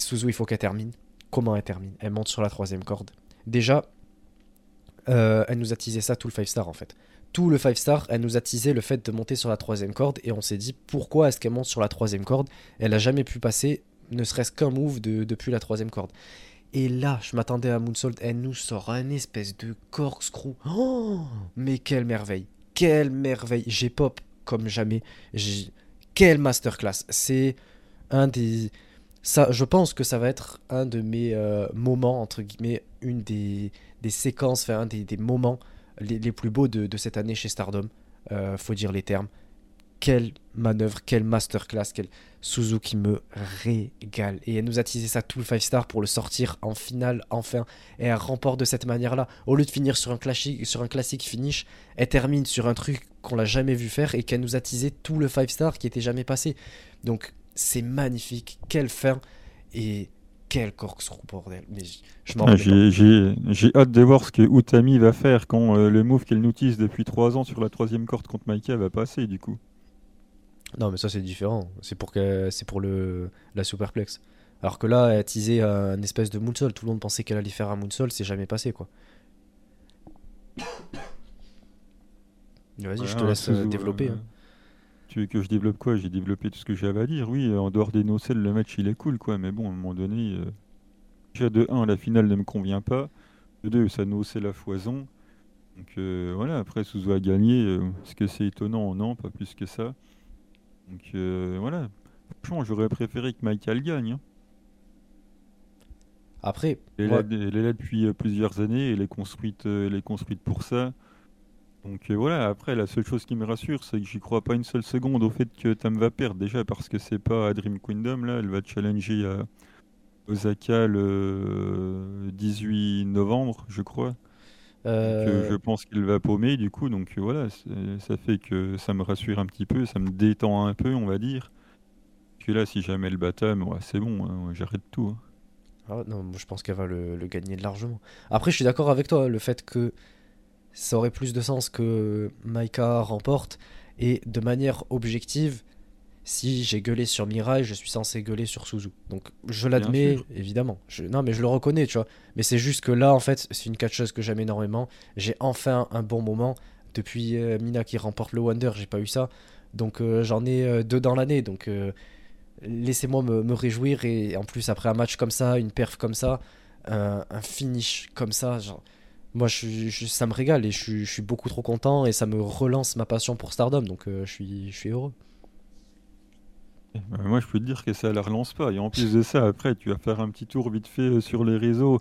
Suzu, il faut qu'elle termine. Comment elle termine ? Elle monte sur la troisième corde. Déjà, elle nous a teasé ça tout le 5 star en fait. Tout le 5 star, elle nous a teasé le fait de monter sur la troisième corde et on s'est dit pourquoi est-ce qu'elle monte sur la troisième corde ? Elle n'a jamais pu passer ne serait-ce qu'un move depuis la troisième corde. Et là, je m'attendais à Moonsault, elle nous sort un espèce de corkscrew. Oh ! Mais quelle merveille ! Quelle merveille ! J'ai pop comme jamais. Quelle masterclass ! C'est un des... Ça, je pense que ça va être un de mes moments, entre guillemets, une des séquences, enfin un des moments les plus beaux de cette année chez Stardom. Faut dire les termes. Quelle manœuvre, quelle masterclass, quelle Suzu qui me régale. Et elle nous a teasé ça tout le 5 star pour le sortir en finale, enfin. Et elle remporte de cette manière-là. Au lieu de finir sur un classique finish, elle termine sur un truc qu'on l'a jamais vu faire et qu'elle nous a teasé tout le 5 star qui était jamais passé. Donc... c'est magnifique, quelle fin et quel corkscrew bordel. Mais je m'en remets pas. J'ai hâte de voir ce que Utami va faire quand le move qu'elle nous tease depuis 3 ans sur la troisième corde contre Maika va passer du coup. Non mais ça c'est différent, c'est pour la superplex. Alors que là elle a teasé un espèce de moonsault, tout le monde pensait qu'elle allait faire un moonsault, c'est jamais passé quoi. Vas-y ouais, je te laisse développer. Hein. Tu veux que je développe quoi ? J'ai développé tout ce que j'avais à dire. Oui, en dehors des nocelles, le match, il est cool, quoi. Mais bon, à un moment donné, déjà, de 1, la finale ne me convient pas. De 2, ça nocelle à foison. Donc voilà, après, Suzu a gagné. Est-ce que c'est étonnant ? Non, pas plus que ça. Donc voilà. Franchement, j'aurais préféré que Michael gagne. Hein. Après... Elle est là depuis plusieurs années. Elle est construite pour ça. Donc voilà, après la seule chose qui me rassure, c'est que j'y crois pas une seule seconde au fait que Tam va perdre, déjà parce que c'est pas à Dream Kingdom, là, elle va challenger à Osaka le 18 novembre, je crois. Je pense qu'elle va paumer du coup, donc voilà, ça fait que ça me rassure un petit peu, ça me détend un peu, on va dire. Que là, si jamais elle bat, ouais, c'est bon, hein, j'arrête tout. Hein. Ah, non, je pense qu'elle va le gagner largement. Après, je suis d'accord avec toi, le fait que ça aurait plus de sens que Maika remporte, et de manière objective, si j'ai gueulé sur Mirai, je suis censé gueuler sur Suzu. Donc je l'admets, évidemment. Non, mais je le reconnais, tu vois. Mais c'est juste que là, en fait, c'est une catcheuse que j'aime énormément. J'ai enfin un bon moment. Depuis Mina qui remporte le Wonder, j'ai pas eu ça. Donc j'en ai deux dans l'année. Donc laissez-moi me réjouir. Et en plus, après un match comme ça, une perf comme ça, un finish comme ça, genre, moi, ça me régale et je suis beaucoup trop content. Et ça me relance ma passion pour Stardom. Donc je suis heureux. Moi, je peux te dire que ça la relance pas. Et en plus de ça, après, tu vas faire un petit tour vite fait sur les réseaux.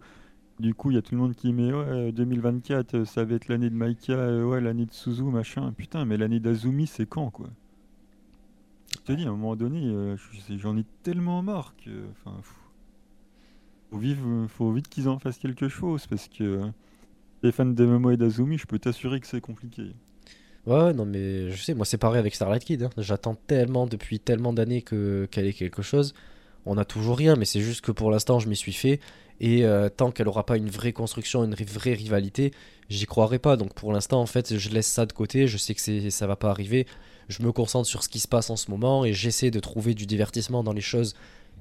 Du coup, il y a tout le monde qui met ouais, 2024, ça va être l'année de Maika, ouais, l'année de Suzu, machin. Putain, mais l'année d'Azumi, c'est quand, quoi? Je te dis, à un moment donné, j'en ai tellement marre que. Enfin, faut vite qu'ils en fassent quelque chose parce que les fans de Momo et d'Azumi, je peux t'assurer que c'est compliqué. Ouais, non, mais je sais, moi c'est pareil avec Starlight Kid. Hein. J'attends tellement, depuis tellement d'années qu'elle ait quelque chose. On n'a toujours rien, mais c'est juste que pour l'instant, je m'y suis fait. Et tant qu'elle n'aura pas une vraie construction, une vraie rivalité, j'y croirai pas. Donc pour l'instant, en fait, je laisse ça de côté. Je sais que ça va pas arriver. Je me concentre sur ce qui se passe en ce moment et j'essaie de trouver du divertissement dans les choses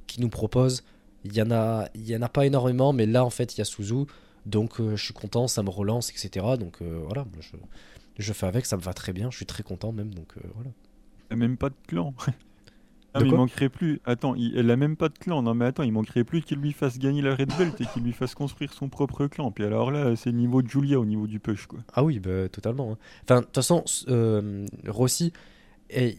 qu'ils nous proposent. Il y en a pas énormément, mais là, en fait, il y a Suzu. Donc je suis content, ça me relance, etc. Donc voilà, moi, je fais avec, ça me va très bien, je suis très content même, donc voilà. Elle n'a même pas de clan. Non, mais il manquerait plus. Attends, elle n'a même pas de clan. Non, mais attends, il manquerait plus qu'il lui fasse gagner la Red Belt et qu'il lui fasse construire son propre clan. Puis alors là, c'est le niveau de Giulia, au niveau du push, quoi. Ah oui, bah, totalement. Hein. Enfin, de toute façon, Rossi, il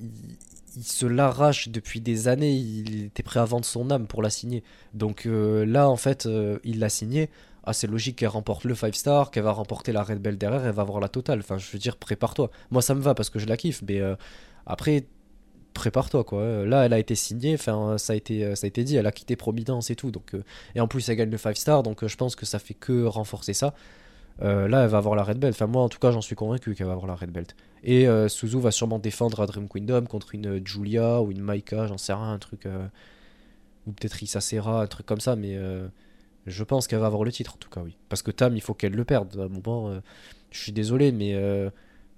se l'arrache depuis des années. Il était prêt à vendre son âme pour la signer. Donc là, en fait, il l'a signée. Ah, c'est logique qu'elle remporte le 5 stars, qu'elle va remporter la Red Belt derrière, elle va avoir la totale. Enfin, je veux dire, prépare-toi. Moi, ça me va parce que je la kiffe, mais après, prépare-toi, quoi. Là, elle a été signée, enfin, ça a été dit, elle a quitté Providence et tout. Donc, et en plus, elle gagne le 5 stars, donc je pense que ça fait que renforcer ça. Là, elle va avoir la Red Belt. Enfin, moi, en tout cas, j'en suis convaincu qu'elle va avoir la Red Belt. Et Suzu va sûrement défendre à Dream Kingdom contre une Giulia ou une Maika, j'en sais rien, un truc. Ou peut-être Isasera, un truc comme ça, mais. Je pense qu'elle va avoir le titre, en tout cas, oui. Parce que Tam, il faut qu'elle le perde. À un moment, je suis désolé, mais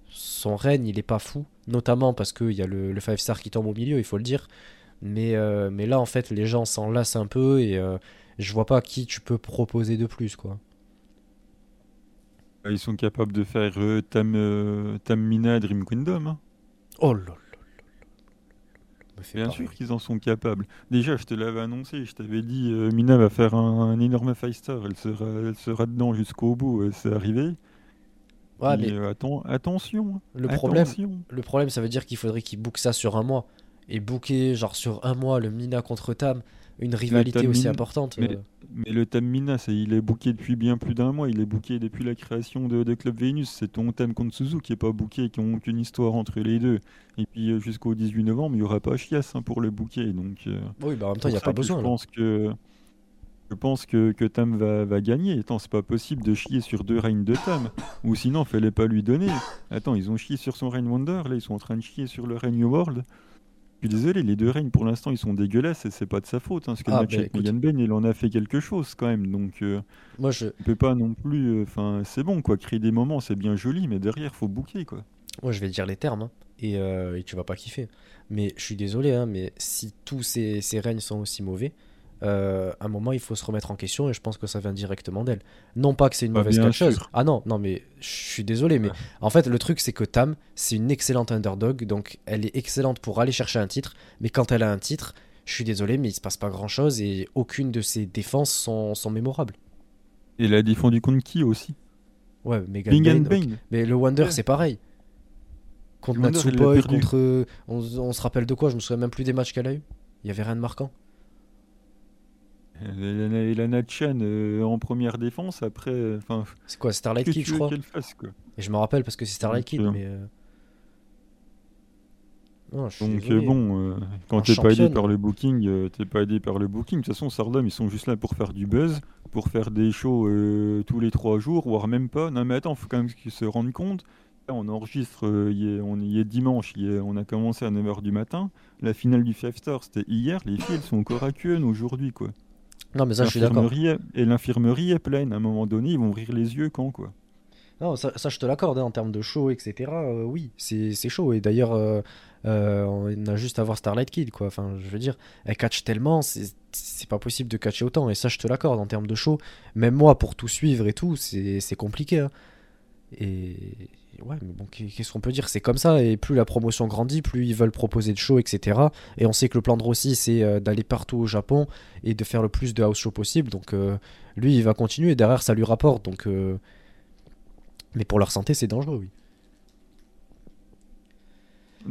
son règne, il est pas fou. Notamment parce qu'il y a le 5 star qui tombe au milieu, il faut le dire. Mais là, en fait, les gens s'en lassent un peu et je vois pas qui tu peux proposer de plus, quoi. Ils sont capables de faire Tam Mina Dream Kingdom. Hein. Oh là là. Bien sûr qu'ils en sont capables. Déjà, je te l'avais annoncé, je t'avais dit Mina va faire un énorme 5-star, elle sera dedans jusqu'au bout, c'est arrivé. Ouais, mais attention. Le problème, ça veut dire qu'il faudrait qu'ils bookent ça sur un mois. Et booker, genre sur un mois, le Mina contre Tam, une rivalité aussi importante. Mais le Tam Mina, il est booké depuis bien plus d'un mois, il est booké depuis la création de Club Venus. C'est ton Tam contre Suzu qui n'est pas booké, qui n'a qu'une histoire entre les deux. Et puis jusqu'au 18 novembre, il n'y aura pas chiasse hein, pour le booker. Donc, oui, bah en même temps, il n'y a pas besoin. Je pense que Tam va gagner. Attends, c'est pas possible de chier sur deux règnes de Tam. Ou sinon, fallait pas lui donner. Attends, ils ont chié sur son règne Wonder, là, ils sont en train de chier sur le règne World. Je suis désolé, les deux règnes pour l'instant ils sont dégueulasses et c'est pas de sa faute. Hein, parce que le match avec Megan Ben, il en a fait quelque chose quand même. Donc moi, on peut pas non plus. Enfin, c'est bon quoi, créer des moments c'est bien joli, mais derrière faut booker quoi. Moi je vais dire les termes hein, et tu vas pas kiffer. Mais je suis désolé, hein, mais si tous ces règnes sont aussi mauvais, à un moment il faut se remettre en question et je pense que ça vient directement d'elle. Non pas que c'est une mauvaise catcheuse. Ah non, mais je suis désolé, mais en fait le truc c'est que Tam c'est une excellente underdog, donc elle est excellente pour aller chercher un titre, mais quand elle a un titre, je suis désolé mais il se passe pas grand chose et aucune de ses défenses sont mémorables. Et elle a défendu contre qui aussi? Ouais, Megan Bain. Okay. Mais le Wonder ouais. C'est pareil. Contre Natsupoi, contre... On se rappelle de quoi? Je me souviens même plus des matchs qu'elle a eu. Il y avait rien de marquant. La Natchan en première défense, après... c'est quoi, Starlight Kid, je crois fasse, quoi. Et je me rappelle parce que c'est Starlight Kid, mais... Non, donc bon, quand t'es pas aidé par le booking, de toute façon Stardom ils sont juste là pour faire du buzz, pour faire des shows tous les 3 jours, voire même pas. Non mais attends, faut quand même qu'ils se rendent compte. Là, on enregistre, on y est dimanche, on a commencé à 9h du matin, la finale du 5 stars c'était hier, les filles elles sont au Korakuen aujourd'hui quoi. Non mais ça je suis d'accord. Et l'infirmerie est pleine, à un moment donné ils vont ouvrir les yeux quand quoi. Non, ça je te l'accorde, hein, en termes de show, etc. Oui, c'est chaud. Et d'ailleurs, on a juste à voir Starlight Kid, quoi. Enfin, je veux dire, elle catch tellement, c'est pas possible de catcher autant. Et ça, je te l'accorde, en termes de show. Même moi, pour tout suivre et tout, c'est compliqué. Hein. Et ouais, mais bon, qu'est-ce qu'on peut dire ? C'est comme ça. Et plus la promotion grandit, plus ils veulent proposer de shows, etc. Et on sait que le plan de Rossi, c'est d'aller partout au Japon et de faire le plus de house show possible. Donc, lui, il va continuer. Derrière, ça lui rapporte. Donc. Mais pour leur santé, c'est dangereux, oui.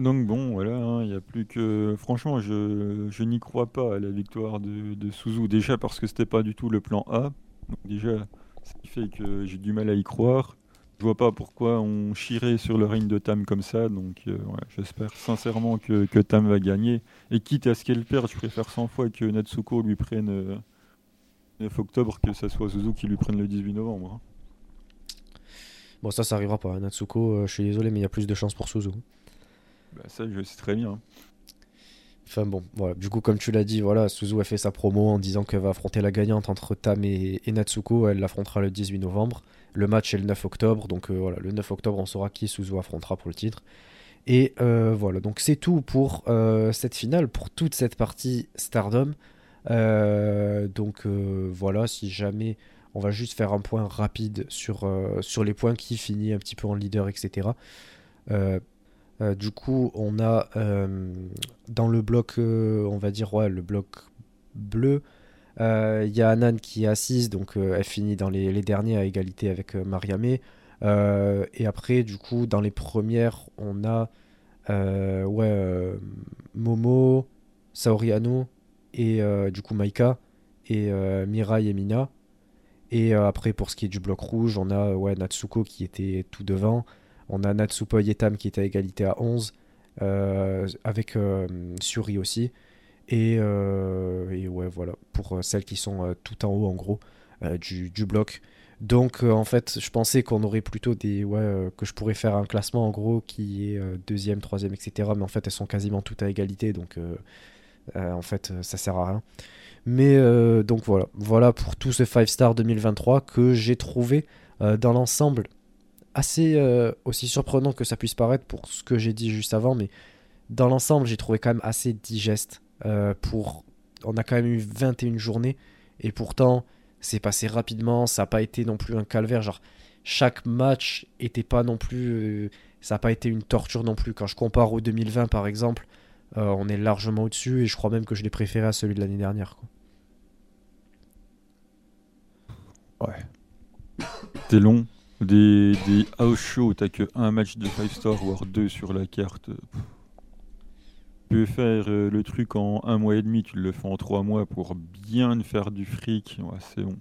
Donc bon, voilà, il n'y a plus que... Franchement, je n'y crois pas à la victoire de Suzu. Déjà parce que c'était pas du tout le plan A. Donc déjà, ce qui fait que j'ai du mal à y croire. Je vois pas pourquoi on chirait sur le règne de Tam comme ça. Donc ouais, j'espère sincèrement que Tam va gagner. Et quitte à ce qu'elle perde, je préfère 100 fois que Natsuko lui prenne le 9 octobre que ça soit Suzu qui lui prenne le 18 novembre. Hein. Bon, ça arrivera pas. Natsuko, je suis désolé, mais il y a plus de chances pour Suzu. Bah ça, je sais très bien. Enfin bon, voilà. Du coup, comme tu l'as dit, voilà, Suzu a fait sa promo en disant qu'elle va affronter la gagnante entre Tam et Natsuko. Elle l'affrontera le 18 novembre. Le match est le 9 octobre. Donc voilà, le 9 octobre, on saura qui Suzu affrontera pour le titre. Et voilà, donc c'est tout pour cette finale, pour toute cette partie Stardom. Donc voilà, si jamais... On va juste faire un point rapide sur les points qui finit un petit peu en leader, etc. Du coup, on a dans le bloc, on va dire, ouais, le bloc bleu, il y a Hanan qui est à 6, donc elle finit dans les derniers à égalité avec Mariamé. Et après, du coup, dans les premières, on a Momo, Saori Anou et du coup Maika et Mirai et Mina. Et après, pour ce qui est du bloc rouge, on a Natsuko qui était tout devant. On a Natsupoi et Tam qui étaient à égalité à 11, avec Syuri aussi. Et ouais, voilà, pour celles qui sont tout en haut, en gros, du bloc. Donc, en fait, je pensais qu'on aurait plutôt des... que je pourrais faire un classement, en gros, qui est deuxième, troisième, etc. Mais en fait, elles sont quasiment toutes à égalité, donc en fait, ça sert à rien. Mais donc voilà pour tout ce 5 Star 2023 que j'ai trouvé dans l'ensemble assez aussi surprenant que ça puisse paraître pour ce que j'ai dit juste avant, mais dans l'ensemble j'ai trouvé quand même assez digeste. On a quand même eu 21 journées et pourtant c'est passé rapidement, ça n'a pas été non plus un calvaire, genre chaque match était pas non plus, ça n'a pas été une torture non plus. Quand je compare au 2020 par exemple, on est largement au-dessus et je crois même que je l'ai préféré à celui de l'année dernière, quoi. Ouais. C'était long. Des house shows, t'as que un match de 5 stars, voire 2 sur la carte. Tu peux faire le truc en 1 mois et demi, tu le fais en 3 mois pour bien faire du fric. Ouais, c'est bon.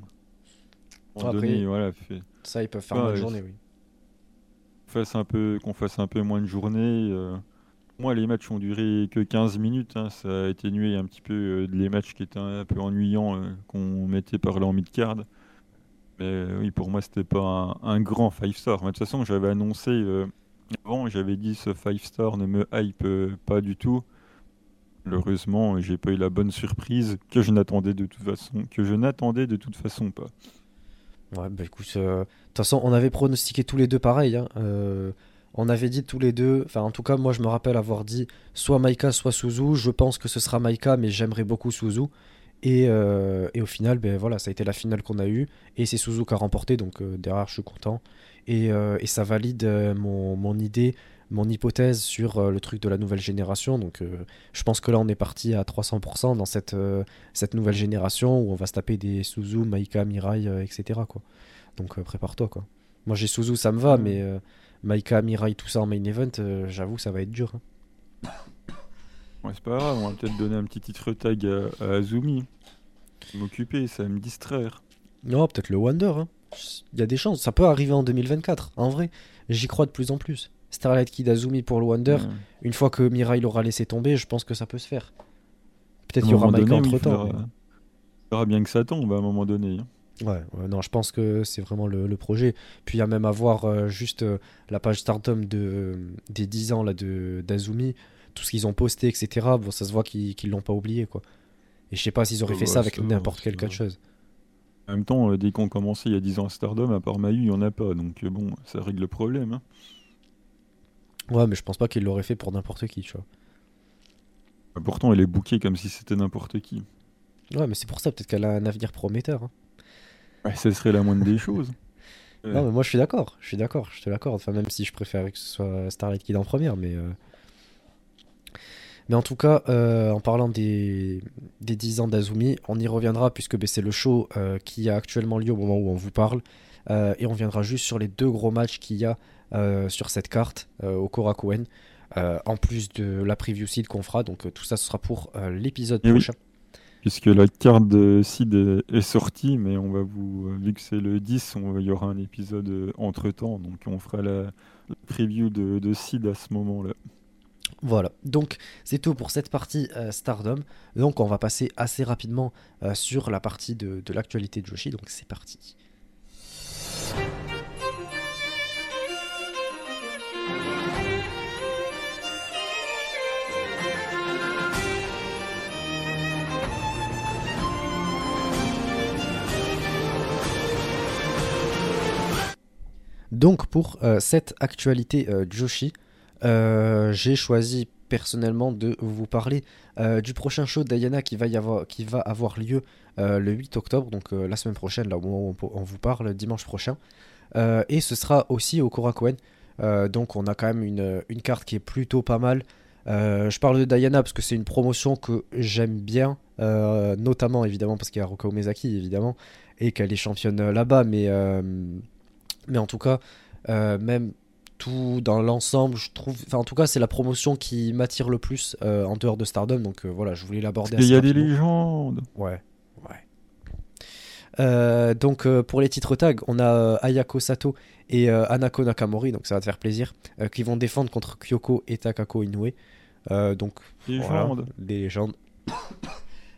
Ça, ils peuvent faire moins de journée, oui. Qu'on fasse un peu moins de journée. Moi, les matchs ont duré que 15 minutes. Hein. Ça a atténué un petit peu les matchs qui étaient un peu ennuyants qu'on mettait par là en mid-card. Mais oui, pour moi, c'était pas un grand 5-star. De toute façon, j'avais annoncé avant, j'avais dit ce 5-star ne me hype pas du tout. Malheureusement, j'ai pas eu la bonne surprise que je n'attendais de toute façon pas. Ouais, bah écoute, de toute façon, on avait pronostiqué tous les deux pareil. Hein. On avait dit tous les deux, enfin en tout cas moi je me rappelle avoir dit soit Maika soit Suzu, je pense que ce sera Maika mais j'aimerais beaucoup Suzu et au final ben voilà, ça a été la finale qu'on a eue et c'est Suzu qui a remporté donc derrière je suis content et ça valide mon idée, mon hypothèse sur le truc de la nouvelle génération donc je pense que là on est parti à 300% dans cette nouvelle génération où on va se taper des Suzu, Maika, Mirai etc quoi, donc prépare-toi quoi. Moi j'ai Suzu ça me va mais... Maika, Mirai, tout ça en main event, j'avoue, ça va être dur. Hein. Ouais, c'est pas grave, on va peut-être donner un petit titre tag à Azumi. M'occuper, ça va me distraire. Non, oh, peut-être le Wonder. Hein. Il y a des chances. Ça peut arriver en 2024, en vrai. J'y crois de plus en plus. Starlight Kid Azumi pour le Wonder. Mmh. Une fois que Mirai l'aura laissé tomber, je pense que ça peut se faire. Peut-être qu'il y aura Maika entre-temps. Il faudra bien que ça tombe à un moment donné. Hein. Ouais, non, je pense que c'est vraiment le projet. Puis il y a même à voir juste la page Stardom des 10 ans là, d'Azumi, tout ce qu'ils ont posté, etc. Bon, ça se voit qu'ils l'ont pas oublié, quoi. Et je sais pas s'ils auraient fait ça avec n'importe quelle chose. En même temps, dès qu'on commençait il y a 10 ans à Stardom, à part Mayu, il n'y en a pas. Donc bon, ça règle le problème. Hein. Ouais, mais je pense pas qu'ils l'auraient fait pour n'importe qui, tu vois. Bah, pourtant, elle est bookée comme si c'était n'importe qui. Ouais, mais c'est pour ça, peut-être qu'elle a un avenir prometteur. Hein. Ouais, ça serait la moindre des choses. Non, mais moi je suis d'accord, je te l'accorde. Enfin, même si je préférerais que ce soit Starlight Kid en première, mais en tout cas, en parlant des 10 ans d'Azumi, on y reviendra puisque c'est le show qui a actuellement lieu au moment où on vous parle. Et on viendra juste sur les deux gros matchs qu'il y a sur cette carte au Korakuen, en plus de la preview seed qu'on fera. Donc tout ça, ce sera pour l'épisode prochain. Oui. Puisque la carte de seed est sortie, mais on va vu que c'est le 10, il y aura un épisode entre-temps, donc on fera la preview de seed à ce moment-là. Voilà, donc c'est tout pour cette partie Stardom, donc on va passer assez rapidement sur la partie de l'actualité de Joshi, donc c'est parti. Donc pour cette actualité Joshi, j'ai choisi personnellement de vous parler du prochain show de Diana qui va avoir lieu le 8 octobre, donc la semaine prochaine, là au moment où on vous parle, dimanche prochain. Et ce sera aussi au Korakuen, donc on a quand même une carte qui est plutôt pas mal. Je parle de Diana parce que c'est une promotion que j'aime bien, notamment évidemment parce qu'il y a Haruka Umezaki évidemment, et qu'elle est championne là-bas, mais en tout cas, même tout dans l'ensemble, je trouve... Enfin, en tout cas, c'est la promotion qui m'attire le plus en dehors de Stardom. Donc voilà, je voulais l'aborder. Il y a des légendes. Ouais. Donc pour les titres tags, on a Ayako Sato et Hanako Nakamori, donc ça va te faire plaisir, qui vont défendre contre Kyoko et Takako Inoue. Donc voilà, des légendes.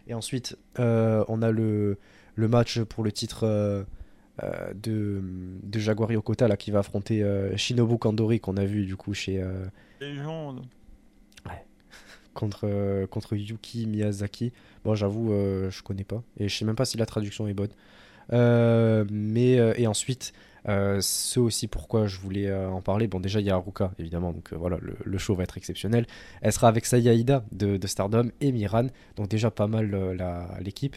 Et ensuite, on a le match pour le titre... de Jaguar Yokota là, qui va affronter Shinobu Kandori qu'on a vu du coup chez Légende contre Yuki Miyazaki. Bon, j'avoue, je connais pas et je sais même pas si la traduction est bonne, mais et ensuite c'est aussi pourquoi je voulais en parler. Bon, déjà il y a Haruka évidemment, donc voilà, le show va être exceptionnel. Elle sera avec Saya Ida de Stardom et Miran, donc déjà pas mal l'équipe.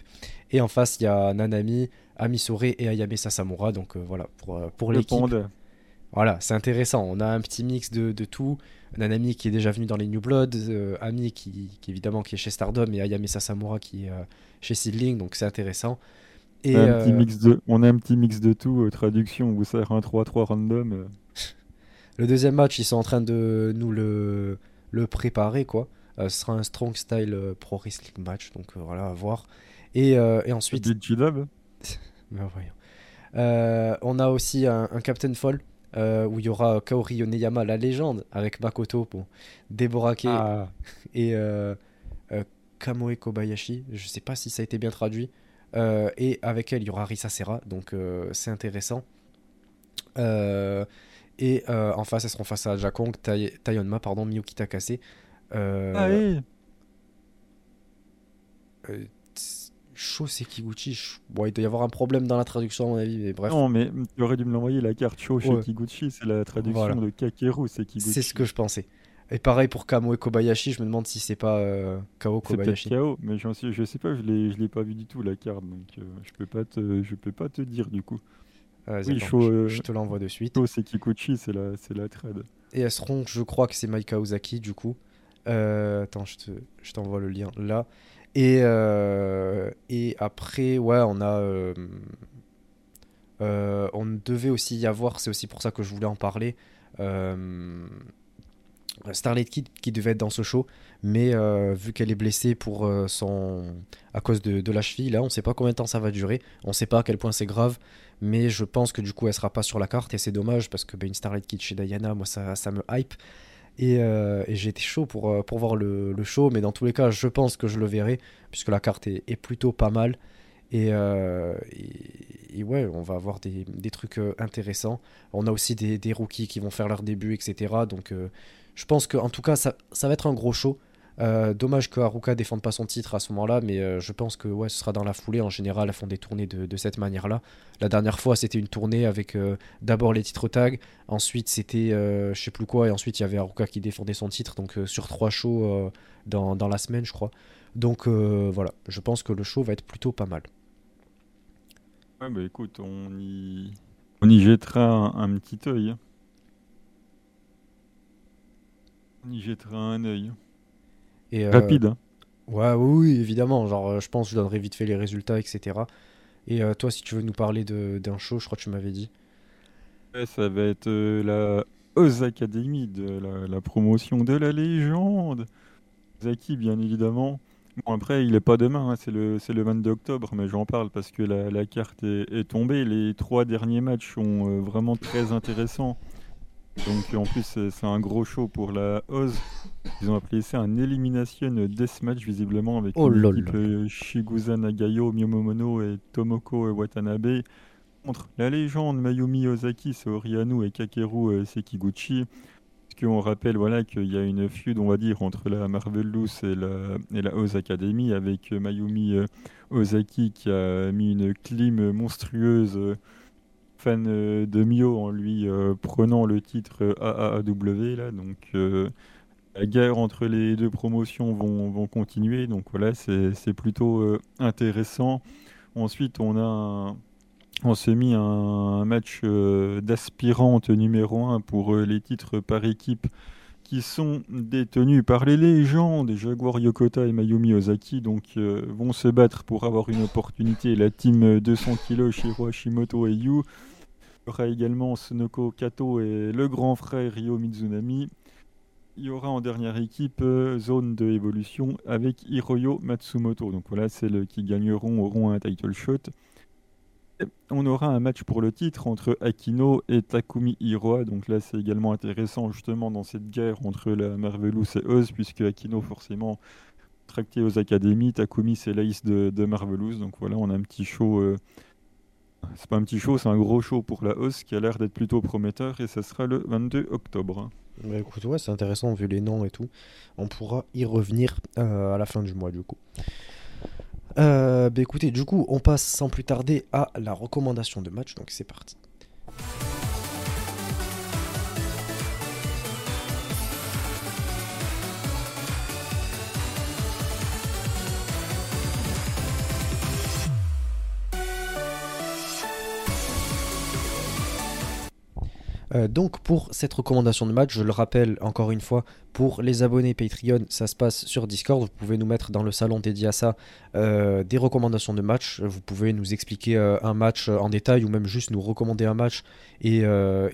Et en face il y a Nanami, Ami Sourei et Ayame Sasamura, donc voilà pour l'équipe. Voilà, c'est intéressant, on a un petit mix de tout. Nanami qui est déjà venue dans les New Blood, Ami qui évidemment qui est chez Stardom, et Ayame Sasamura qui est chez Seedling, donc c'est intéressant. Et on a un petit mix de tout, traduction, vous savez, 1-3-3 random. Le deuxième match, ils sont en train de nous le préparer, quoi. Ce sera un Strong Style Pro Wrestling match, donc voilà, à voir. Et ensuite... Ben, voyons. On a aussi un Captain Fall, où il y aura Kaori Yoneyama, la légende, avec Makoto, bon, Deborah Kei et Kamoe Kobayashi, je sais pas si ça a été bien traduit. Et avec elle il y aura Risa Serra, donc c'est intéressant. Et en face elles seront face à Jakong, Tayonma, pardon, Miyuki Takase. Shōsei Kiguchi, bon, il doit y avoir un problème dans la traduction à mon avis, mais bref. Non, mais tu aurais dû me l'envoyer, la carte Shōsei Kiguchi, c'est la traduction de Kakeru Sekiguchi. C'est ce que je pensais. Et pareil pour Kamoe Kobayashi, je me demande si c'est pas Kao Kobayashi. C'est peut-être Kao, mais je sais pas, je l'ai pas vu du tout la carte, donc je peux pas te dire du coup. Oui, je te l'envoie de suite. Sekiguchi, c'est la trade. Et elles seront, je crois que c'est Maika Ozaki du coup. Attends, je t'envoie le lien là. Et après, ouais, on a... on devait aussi y avoir, c'est aussi pour ça que je voulais en parler... Starlight Kid qui devait être dans ce show, mais vu qu'elle est blessée pour, à cause de la cheville, là on sait pas combien de temps ça va durer, on sait pas à quel point c'est grave, mais je pense que du coup elle sera pas sur la carte et c'est dommage parce que une Starlight Kid chez Diana, moi ça me hype et j'ai été chaud pour voir le show, mais dans tous les cas je pense que je le verrai puisque la carte est plutôt pas mal. Et ouais, on va avoir des trucs intéressants. On a aussi des rookies qui vont faire leur début, etc. Donc je pense qu'en tout cas, ça va être un gros show. Dommage que Haruka défende pas son titre à ce moment-là, mais je pense que ouais, ce sera dans la foulée. En général, elles font des tournées de cette manière-là. La dernière fois, c'était une tournée avec d'abord les titres tag, ensuite c'était je sais plus quoi, et ensuite il y avait Haruka qui défendait son titre, donc sur 3 shows dans la semaine, je crois. Donc voilà, je pense que le show va être plutôt pas mal. Ouais, bah écoute, on y jettera un petit œil. On y jettera un œil. Et rapide. Ouais, oui, évidemment. Genre, je pense que je donnerai vite fait les résultats, etc. Et toi, si tu veux nous parler d'un show, je crois que tu m'avais dit. Ouais, ça va être la Oz Academy, la promotion de la légende. Ozaki, bien évidemment. Bon, après, il n'est pas demain, hein, c'est le 22 octobre, mais j'en parle parce que la carte est tombée. Les 3 derniers matchs sont vraiment très intéressants. Donc, en plus, c'est un gros show pour la Oz. Ils ont appelé ça un Elimination Death Match, visiblement, avec l'équipe Shigusa Nagayo, Miyomomono et Tomoko Watanabe contre la légende Mayumi Ozaki, Saori Anou et Kakeru Sekiguchi. On rappelle voilà, qu'il y a une feud, on va dire, entre la Marvelous et la Oz Academy, avec Mayumi Ozaki qui a mis une clim monstrueuse fan de Mio en lui prenant le titre AAAW. Là, donc la guerre entre les deux promotions vont continuer, donc voilà, c'est plutôt intéressant. Ensuite, on s'est mis un match d'aspirante numéro 1 pour les titres par équipe qui sont détenus par les légendes Jaguar Yokota et Mayumi Ozaki, donc vont se battre pour avoir une opportunité. La team 200 kg Shiro Hashimoto et Yu. Il y aura également Sonoko Kato et le grand frère Ryo Mizunami. Il y aura en dernière équipe Zone de Évolution avec Hiroyo Matsumoto. Donc voilà, celles qui gagneront auront un title shot. On aura un match pour le titre entre Akino et Takumi Hiroa, donc là c'est également intéressant justement dans cette guerre entre la Marvelous et Oz, puisque Akino forcément tracté aux académies, Takumi c'est l'ace de Marvelous, donc voilà on a un petit show, c'est pas un petit show, c'est un gros show pour la Oz qui a l'air d'être plutôt prometteur et ça sera le 22 octobre. Bah écoute ouais c'est intéressant vu les noms et tout, on pourra y revenir à la fin du mois du coup. Bah écoutez, du coup, on passe sans plus tarder à la recommandation de match, donc c'est parti. Donc pour cette recommandation de match, je le rappelle encore une fois, pour les abonnés Patreon, ça se passe sur Discord, vous pouvez nous mettre dans le salon dédié à ça des recommandations de match, vous pouvez nous expliquer un match en détail ou même juste nous recommander un match et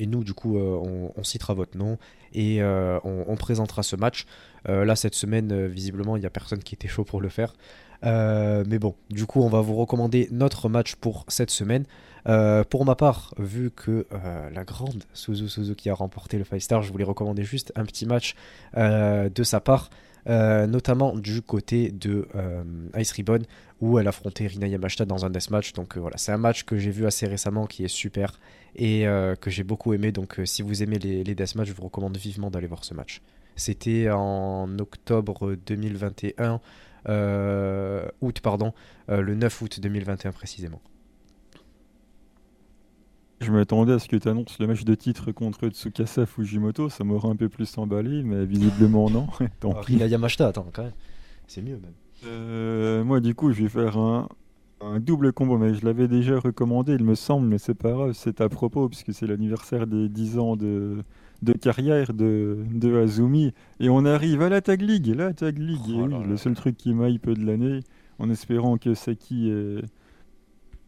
nous du coup on citera votre nom et on présentera ce match. Là cette semaine visiblement il n'y a personne qui était chaud pour le faire. Mais bon, du coup on va vous recommander notre match pour cette semaine. Pour ma part, vu que la grande Suzu Suzuki a remporté le 5 stars, je voulais recommander juste un petit match de sa part, notamment du côté de Ice Ribbon, où elle affrontait Rina Yamashita dans un death match. Donc voilà, c'est un match que j'ai vu assez récemment qui est super et que j'ai beaucoup aimé. Donc si vous aimez les death match, je vous recommande vivement d'aller voir ce match. C'était en octobre 2021. Le 9 août 2021 précisément. Je m'attendais à ce que tu annonces le match de titre contre Tsukasa Fujimoto, ça m'aurait un peu plus emballé, mais visiblement non. Il a Yamashita, attends, quand même. C'est mieux même. Moi du coup je vais faire un double combo, mais je l'avais déjà recommandé il me semble, mais c'est pas grave, c'est à propos, puisque c'est l'anniversaire des 10 ans de carrière de Azumi, et on arrive à la Tag League, oh là le seul truc qui m'hype de l'année, en espérant que Saki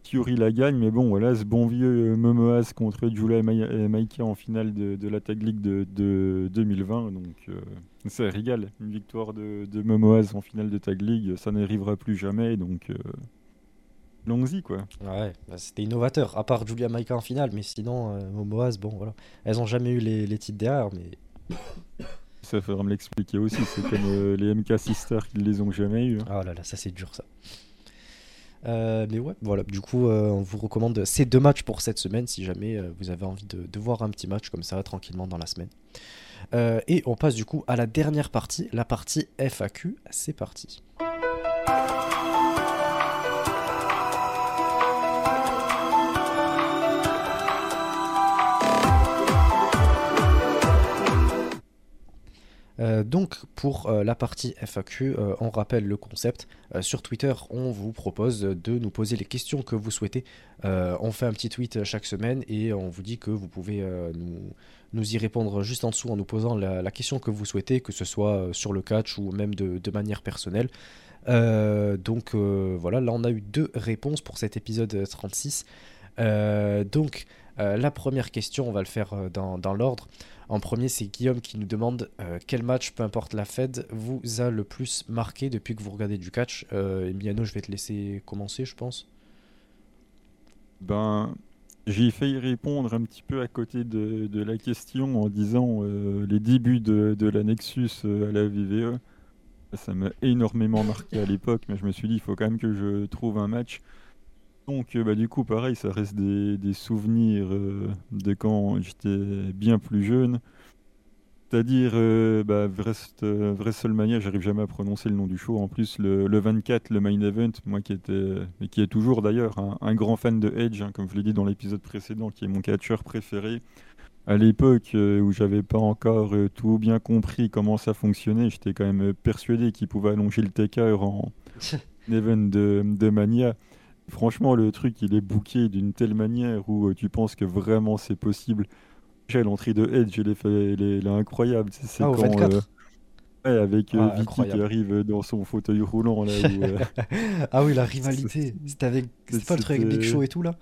Syuri la gagne, mais bon, voilà, ce bon vieux Momoaz contre Giulia et Maika en finale de la Tag League de 2020. Donc, ça régale. Une victoire de Momoaz en finale de Tag League, ça n'arrivera plus jamais. Donc, longs-y, quoi. Ouais, bah, c'était innovateur, à part Giulia et Maika en finale. Mais sinon, Momoaz, bon, voilà. Elles n'ont jamais eu les titres derrière, mais. Ça faudra me l'expliquer aussi. C'est comme les MK Sisters qui ne les ont jamais eu. Ah là là, ça c'est dur, ça. Mais ouais, voilà, du coup on vous recommande ces deux matchs pour cette semaine si jamais vous avez envie de voir un petit match comme ça tranquillement dans la semaine, et on passe du coup à la dernière partie, la partie FAQ. C'est parti. Donc pour la partie FAQ, on rappelle le concept. Sur Twitter, on vous propose de nous poser les questions que vous souhaitez. On fait un petit tweet chaque semaine et on vous dit que vous pouvez nous y répondre juste en dessous en nous posant la question que vous souhaitez, que ce soit sur le catch ou même de manière personnelle. Donc voilà, là on a eu 2 réponses pour cet épisode 36. Donc la première question, on va le faire dans l'ordre. En premier, c'est Guillaume qui nous demande quel match, peu importe la Fed, vous a le plus marqué depuis que vous regardez du catch. Emiliano, je vais te laisser commencer, je pense. Ben, j'ai failli répondre un petit peu à côté de la question en disant les débuts de la Nexus à la VVE. Ça m'a énormément marqué à l'époque, mais je me suis dit il faut quand même que je trouve un match. Donc bah, du coup pareil, ça reste des souvenirs de quand j'étais bien plus jeune, c'est-à-dire bah, WrestleMania, j'arrive jamais à prononcer le nom du show, en plus le 24, le main event, moi qui était, et qui est toujours d'ailleurs un grand fan de Edge, hein, comme je l'ai dit dans l'épisode précédent, qui est mon catcheur préféré. À l'époque où j'avais pas encore tout bien compris comment ça fonctionnait, j'étais quand même persuadé qu'il pouvait allonger le taker en event de Mania. Franchement, le truc, il est booké d'une telle manière où tu penses que vraiment c'est possible. J'ai l'entrée de Edge, elle est incroyable. C'est quand, au 24 ouais, avec Vicky incroyable, qui arrive dans son fauteuil roulant. Là, où, Ah oui, la rivalité. C'était pas le truc avec Big Show et tout, là.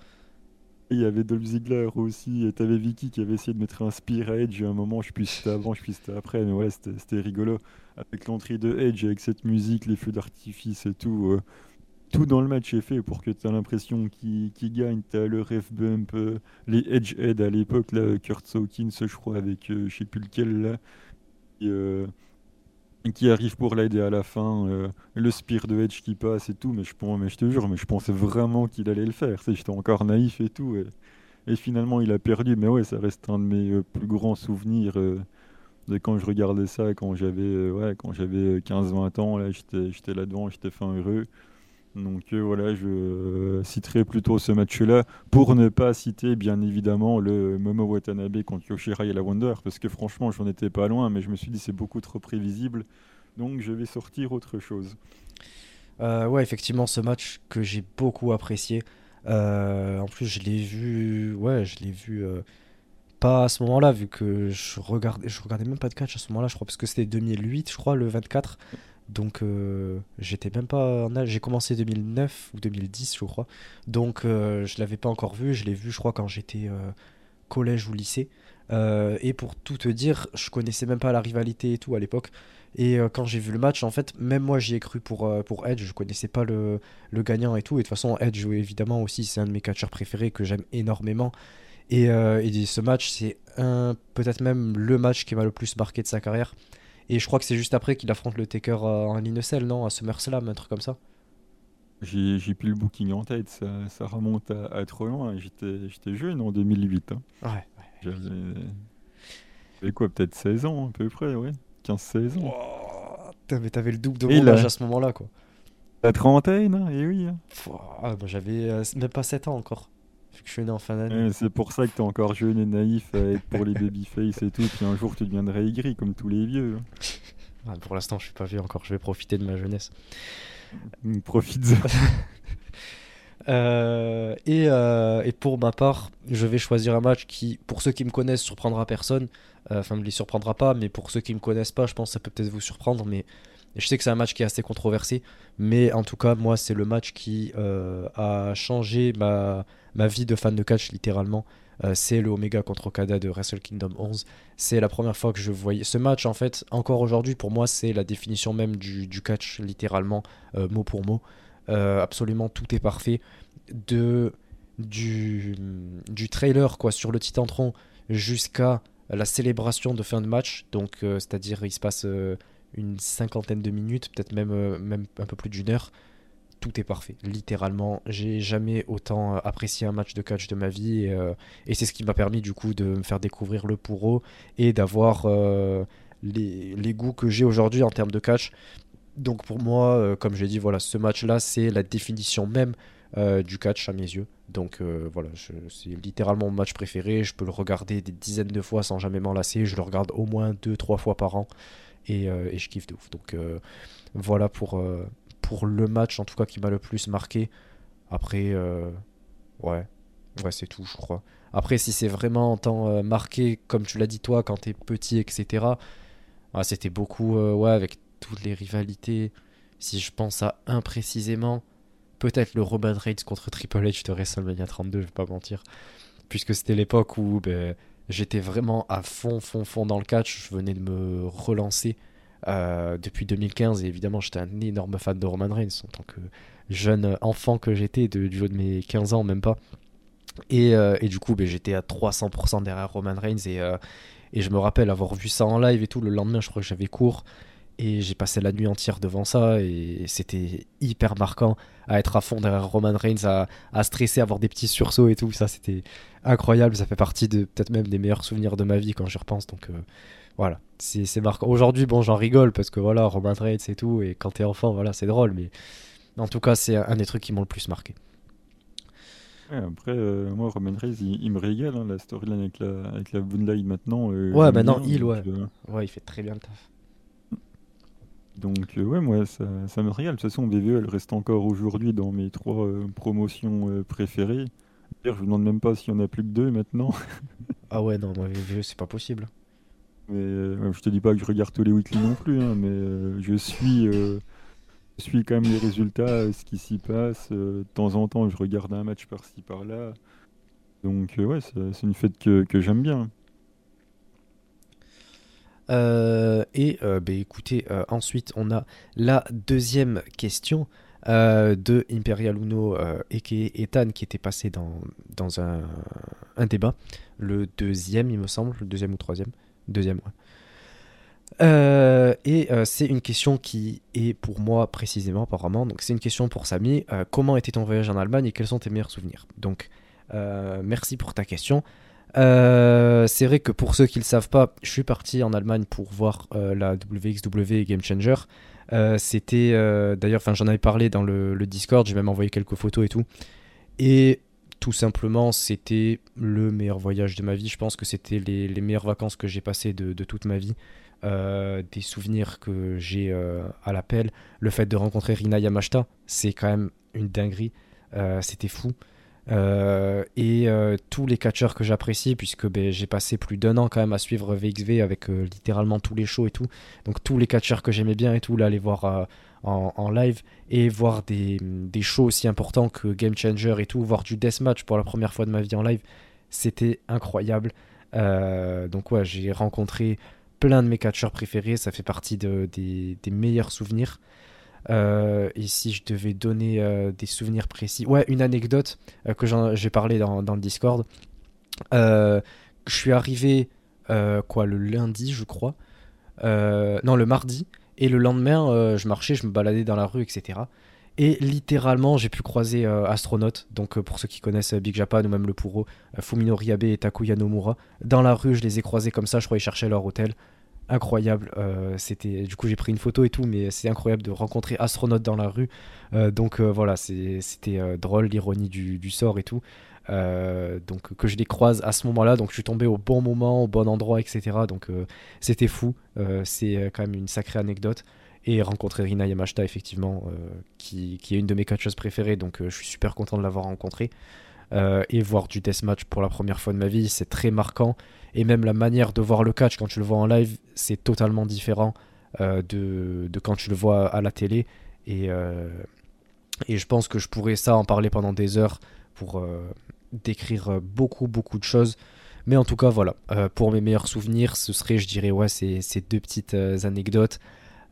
Il y avait Dolph Ziggler aussi. Et t'avais Vicky qui avait essayé de mettre un spear à Edge à un moment. Je sais plus si c'était avant, je sais plus si c'était après. Mais ouais, c'était rigolo. Avec l'entrée de Edge, avec cette musique, les feux d'artifice et tout... Tout dans le match est fait pour que tu as l'impression qu'il gagne. Tu as le ref bump, les Edgehead à l'époque, là, Kurt Hawkins, je crois, avec je sais plus lequel, là, qui arrive pour l'aider à la fin, le spear de Edge qui passe et tout. Mais je te jure, mais je pensais vraiment qu'il allait le faire. J'étais encore naïf et tout. Et finalement, il a perdu. Mais ouais, ça reste un de mes plus grands souvenirs de quand je regardais ça, quand j'avais 15-20 ans. Là, j'étais là-dedans, j'étais fin heureux. Donc voilà, je citerai plutôt ce match-là pour ne pas citer bien évidemment le Momo Watanabe contre Yoshirai et la Wonder, parce que franchement j'en étais pas loin, mais je me suis dit c'est beaucoup trop prévisible, donc je vais sortir autre chose. Ouais, effectivement, ce match que j'ai beaucoup apprécié, en plus je l'ai vu pas à ce moment-là, vu que je regardais même pas de catch à ce moment-là, je crois, parce que c'était 2008, je crois, le 24. Donc j'étais même pas en âge, j'ai commencé 2009 ou 2010 je crois, donc je l'avais pas encore vu, je l'ai vu je crois quand j'étais collège ou lycée, et pour tout te dire je connaissais même pas la rivalité et tout à l'époque, et quand j'ai vu le match en fait même moi j'y ai cru pour Edge, je connaissais pas le gagnant et tout, et de toute façon Edge évidemment aussi c'est un de mes catcheurs préférés que j'aime énormément, et ce match c'est peut-être même le match qui m'a le plus marqué de sa carrière. Et je crois que c'est juste après qu'il affronte le Taker en Linnecell, non? À SummerSlam, un truc comme ça. J'ai plus le booking en tête, ça remonte à trop loin. J'étais jeune en 2008. Hein. Ouais. J'avais quoi, peut-être 16 ans à peu près, ouais. 15-16 ans. Wow, mais t'avais le double de mon âge à ce moment-là, quoi. La trentaine, hein, et oui. Hein. Bah, j'avais même pas 7 ans encore. Que je suis né en fin d'année. Ouais, c'est pour ça que t'es encore jeune et naïf pour les babyface et tout, puis un jour tu deviendrais aigri comme tous les vieux. Ah, pour l'instant je suis pas vieux encore, je vais profiter de ma jeunesse. Profite-en. Et pour ma part je vais choisir un match qui, pour ceux qui me connaissent, surprendra personne, enfin ne les surprendra pas, mais pour ceux qui me connaissent pas je pense que ça peut-être vous surprendre, mais Et je sais que c'est un match qui est assez controversé, mais en tout cas, moi, c'est le match qui a changé ma vie de fan de catch, littéralement. C'est le Omega contre Okada de Wrestle Kingdom 11. C'est la première fois que je voyais ce match, en fait, encore aujourd'hui, pour moi, c'est la définition même du catch, littéralement, mot pour mot. Absolument, tout est parfait. Du trailer, quoi, sur le Titantron, jusqu'à la célébration de fin de match, donc c'est-à-dire il se passe une cinquantaine de minutes, peut-être même un peu plus d'1 heure, tout est parfait, littéralement. J'ai jamais autant apprécié un match de catch de ma vie, et c'est ce qui m'a permis du coup de me faire découvrir le puro et d'avoir les goûts que j'ai aujourd'hui en termes de catch. Donc pour moi, comme j'ai dit, voilà, ce match-là, c'est la définition même du catch à mes yeux. Donc voilà, c'est littéralement mon match préféré. Je peux le regarder des dizaines de fois sans jamais m'en lasser. Je le regarde au moins 2-3 fois par an, et je kiffe de ouf. Donc voilà pour le match, en tout cas, qui m'a le plus marqué. Après, ouais, c'est tout, je crois. Après, si c'est vraiment en temps marqué, comme tu l'as dit toi, quand t'es petit, etc. Ah, c'était beaucoup, ouais, avec toutes les rivalités. Si je pense à un précisément, peut-être le Roman Reigns contre Triple H de WrestleMania 32, je vais pas mentir. Puisque c'était l'époque où j'étais vraiment à fond dans le catch. Je venais de me relancer depuis 2015. Et évidemment, j'étais un énorme fan de Roman Reigns en tant que jeune enfant que j'étais, du haut de mes 15 ans, même pas. Et du coup, j'étais à 300% derrière Roman Reigns. Et je me rappelle avoir vu ça en live et tout. Le lendemain, je crois que j'avais cours. Et j'ai passé la nuit entière devant ça, et c'était hyper marquant à être à fond derrière Roman Reigns, à stresser, à avoir des petits sursauts et tout. Ça, c'était incroyable. Ça fait partie de peut-être même des meilleurs souvenirs de ma vie quand j'y repense. Donc voilà, c'est marquant. Aujourd'hui, bon, j'en rigole parce que voilà, Roman Reigns et tout. Et quand t'es enfant, voilà, c'est drôle. Mais en tout cas, c'est un des trucs qui m'ont le plus marqué. Ouais, après, moi, Roman Reigns, il me régale. Hein, la storyline avec la Bloodline maintenant. Ouais, maintenant, ouais. Ouais, il fait très bien le taf. Donc ouais, moi ça me régale. De toute façon, BVE, elle reste encore aujourd'hui dans mes 3 promotions préférées. D'ailleurs, je vous demande même pas s'il y en a plus que 2 maintenant. Ah ouais, non, moi BVE, c'est pas possible. Mais je te dis pas que je regarde tous les weekly non plus, hein, mais je suis quand même les résultats, ce qui s'y passe. De temps en temps, je regarde un match par-ci par-là. Donc ouais, c'est une fête que j'aime bien. Écoutez, ensuite on a la deuxième question de Imperial Uno et Ethan, qui était passé dans un débat, le deuxième il me semble, le deuxième ou troisième, deuxième, ouais. C'est une question qui est pour moi précisément apparemment, donc c'est une question pour Samy. Comment était ton voyage en Allemagne et quels sont tes meilleurs souvenirs? Donc merci pour ta question. C'est vrai que pour ceux qui le savent pas, je suis parti en Allemagne pour voir la WXW Game Changer. C'était d'ailleurs, j'en avais parlé dans le Discord, j'ai même envoyé quelques photos et tout. Et tout simplement, c'était le meilleur voyage de ma vie. Je pense que c'était les meilleures vacances que j'ai passées de toute ma vie. Des souvenirs que j'ai à l'appel. Le fait de rencontrer Rina Yamashita, c'est quand même une dinguerie. C'était fou. Tous les catcheurs que j'apprécie, puisque j'ai passé plus d'1 an quand même à suivre VXV avec littéralement tous les shows et tout, donc tous les catcheurs que j'aimais bien et tout, là les voir en live et voir des shows aussi importants que Game Changer et tout, voir du deathmatch pour la première fois de ma vie en live, c'était incroyable. Donc ouais, j'ai rencontré plein de mes catcheurs préférés, ça fait partie des meilleurs souvenirs. Et si je devais donner des souvenirs précis, ouais, une anecdote que j'ai parlé dans le Discord. Je suis arrivé le lundi, je crois, non, le mardi, et le lendemain je marchais, je me baladais dans la rue, etc. Et littéralement, j'ai pu croiser Astronautes, donc pour ceux qui connaissent Big Japan ou même le Puro, Fumino Ryabe et Takuya Nomura. Dans la rue, je les ai croisés comme ça, je crois qu'ils cherchaient leur hôtel. Incroyable, c'était, du coup j'ai pris une photo et tout, mais c'est incroyable de rencontrer Astronautes dans la rue. Voilà, c'était drôle, l'ironie du sort et tout. Donc que je les croise à ce moment-là, donc je suis tombé au bon moment, au bon endroit, etc. Donc c'était fou, c'est quand même une sacrée anecdote. Et rencontrer Rina Yamashita, effectivement, qui est une de mes catcheuses préférées, donc je suis super content de l'avoir rencontrée. Et voir du deathmatch pour la première fois de ma vie, c'est très marquant. Et même la manière de voir le catch quand tu le vois en live, c'est totalement différent de quand tu le vois à la télé, et je pense que je pourrais ça en parler pendant des heures pour décrire beaucoup de choses. Mais en tout cas voilà, pour mes meilleurs souvenirs, ce serait, je dirais, ouais, ces deux petites anecdotes,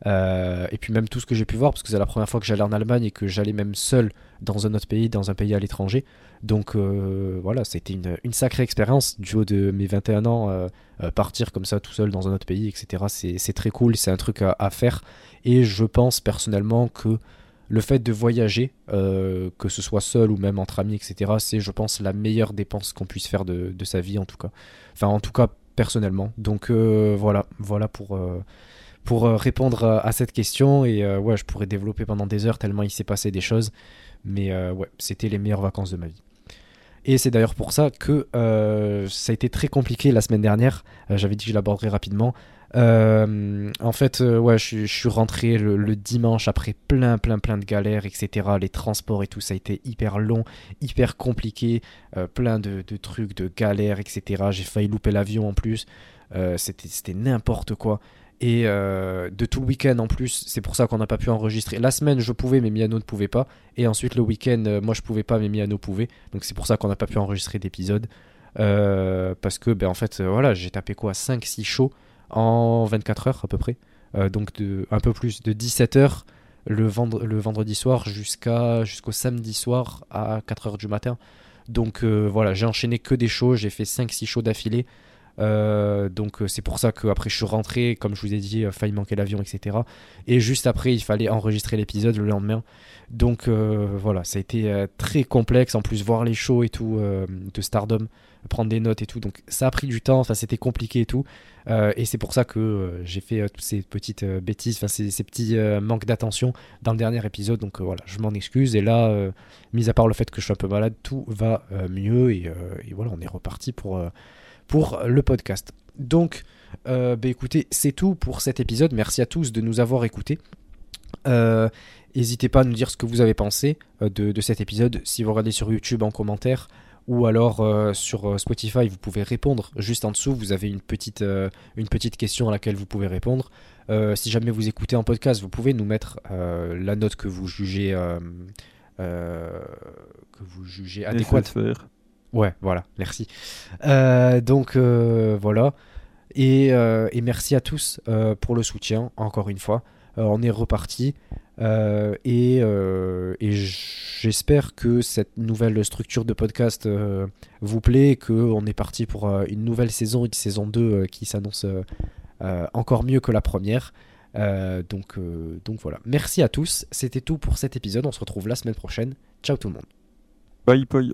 et puis même tout ce que j'ai pu voir, parce que c'est la première fois que j'allais en Allemagne et que j'allais même seul dans un autre pays, dans un pays à l'étranger. Donc voilà, c'était une sacrée expérience du haut de mes 21 ans, partir comme ça tout seul dans un autre pays, etc. C'est très cool, c'est un truc à faire, et je pense personnellement que le fait de voyager, que ce soit seul ou même entre amis, etc., c'est, je pense, la meilleure dépense qu'on puisse faire de sa vie, en tout cas. Enfin, en tout cas, personnellement. Donc voilà pour répondre à cette question. Et ouais, je pourrais développer pendant des heures tellement il s'est passé des choses. Mais ouais, c'était les meilleures vacances de ma vie. Et c'est d'ailleurs pour ça que ça a été très compliqué la semaine dernière. J'avais dit que je l'aborderais rapidement. En fait, ouais, je suis rentré le dimanche après plein de galères, etc. Les transports et tout, ça a été hyper long, hyper compliqué, plein de trucs, de galères, etc. J'ai failli louper l'avion en plus, c'était n'importe quoi. Et de tout le week-end en plus, c'est pour ça qu'on n'a pas pu enregistrer. La semaine je pouvais, mais Miano ne pouvait pas. Et ensuite le week-end, moi je pouvais pas, mais Miano pouvait. Donc c'est pour ça qu'on n'a pas pu enregistrer d'épisode, parce que ben en fait voilà, j'ai tapé quoi, 5-6 shows en 24 heures à peu près, donc un peu plus de 17h le vendredi soir jusqu'au samedi soir à 4h du matin. Donc voilà, j'ai enchaîné que des shows, j'ai fait 5-6 shows d'affilée, donc c'est pour ça qu'après je suis rentré, comme je vous ai dit, failli manquer l'avion, etc. Et juste après il fallait enregistrer l'épisode le lendemain. Donc voilà, ça a été très complexe, en plus voir les shows et tout, de Stardom, prendre des notes et tout, donc ça a pris du temps, enfin c'était compliqué et tout, et c'est pour ça que j'ai fait toutes ces petites bêtises, enfin ces petits manques d'attention dans le dernier épisode. Donc voilà, je m'en excuse. Et là, mis à part le fait que je suis un peu malade, tout va mieux, et voilà, on est reparti pour le podcast. Donc bah écoutez, c'est tout pour cet épisode. Merci à tous de nous avoir écoutés. N'hésitez pas à nous dire ce que vous avez pensé de cet épisode, si vous regardez sur YouTube en commentaire, ou alors sur Spotify vous pouvez répondre juste en dessous, vous avez une petite question à laquelle vous pouvez répondre. Si jamais vous écoutez en podcast, vous pouvez nous mettre la note que vous jugez adéquate. Ouais, voilà, merci. Donc voilà, et merci à tous pour le soutien encore une fois. On est reparti, et j'espère que cette nouvelle structure de podcast vous plaît, et qu'on est parti pour une nouvelle saison, une saison 2 qui s'annonce encore mieux que la première. Donc voilà, merci à tous, c'était tout pour cet épisode, on se retrouve la semaine prochaine, ciao tout le monde. Bye bye.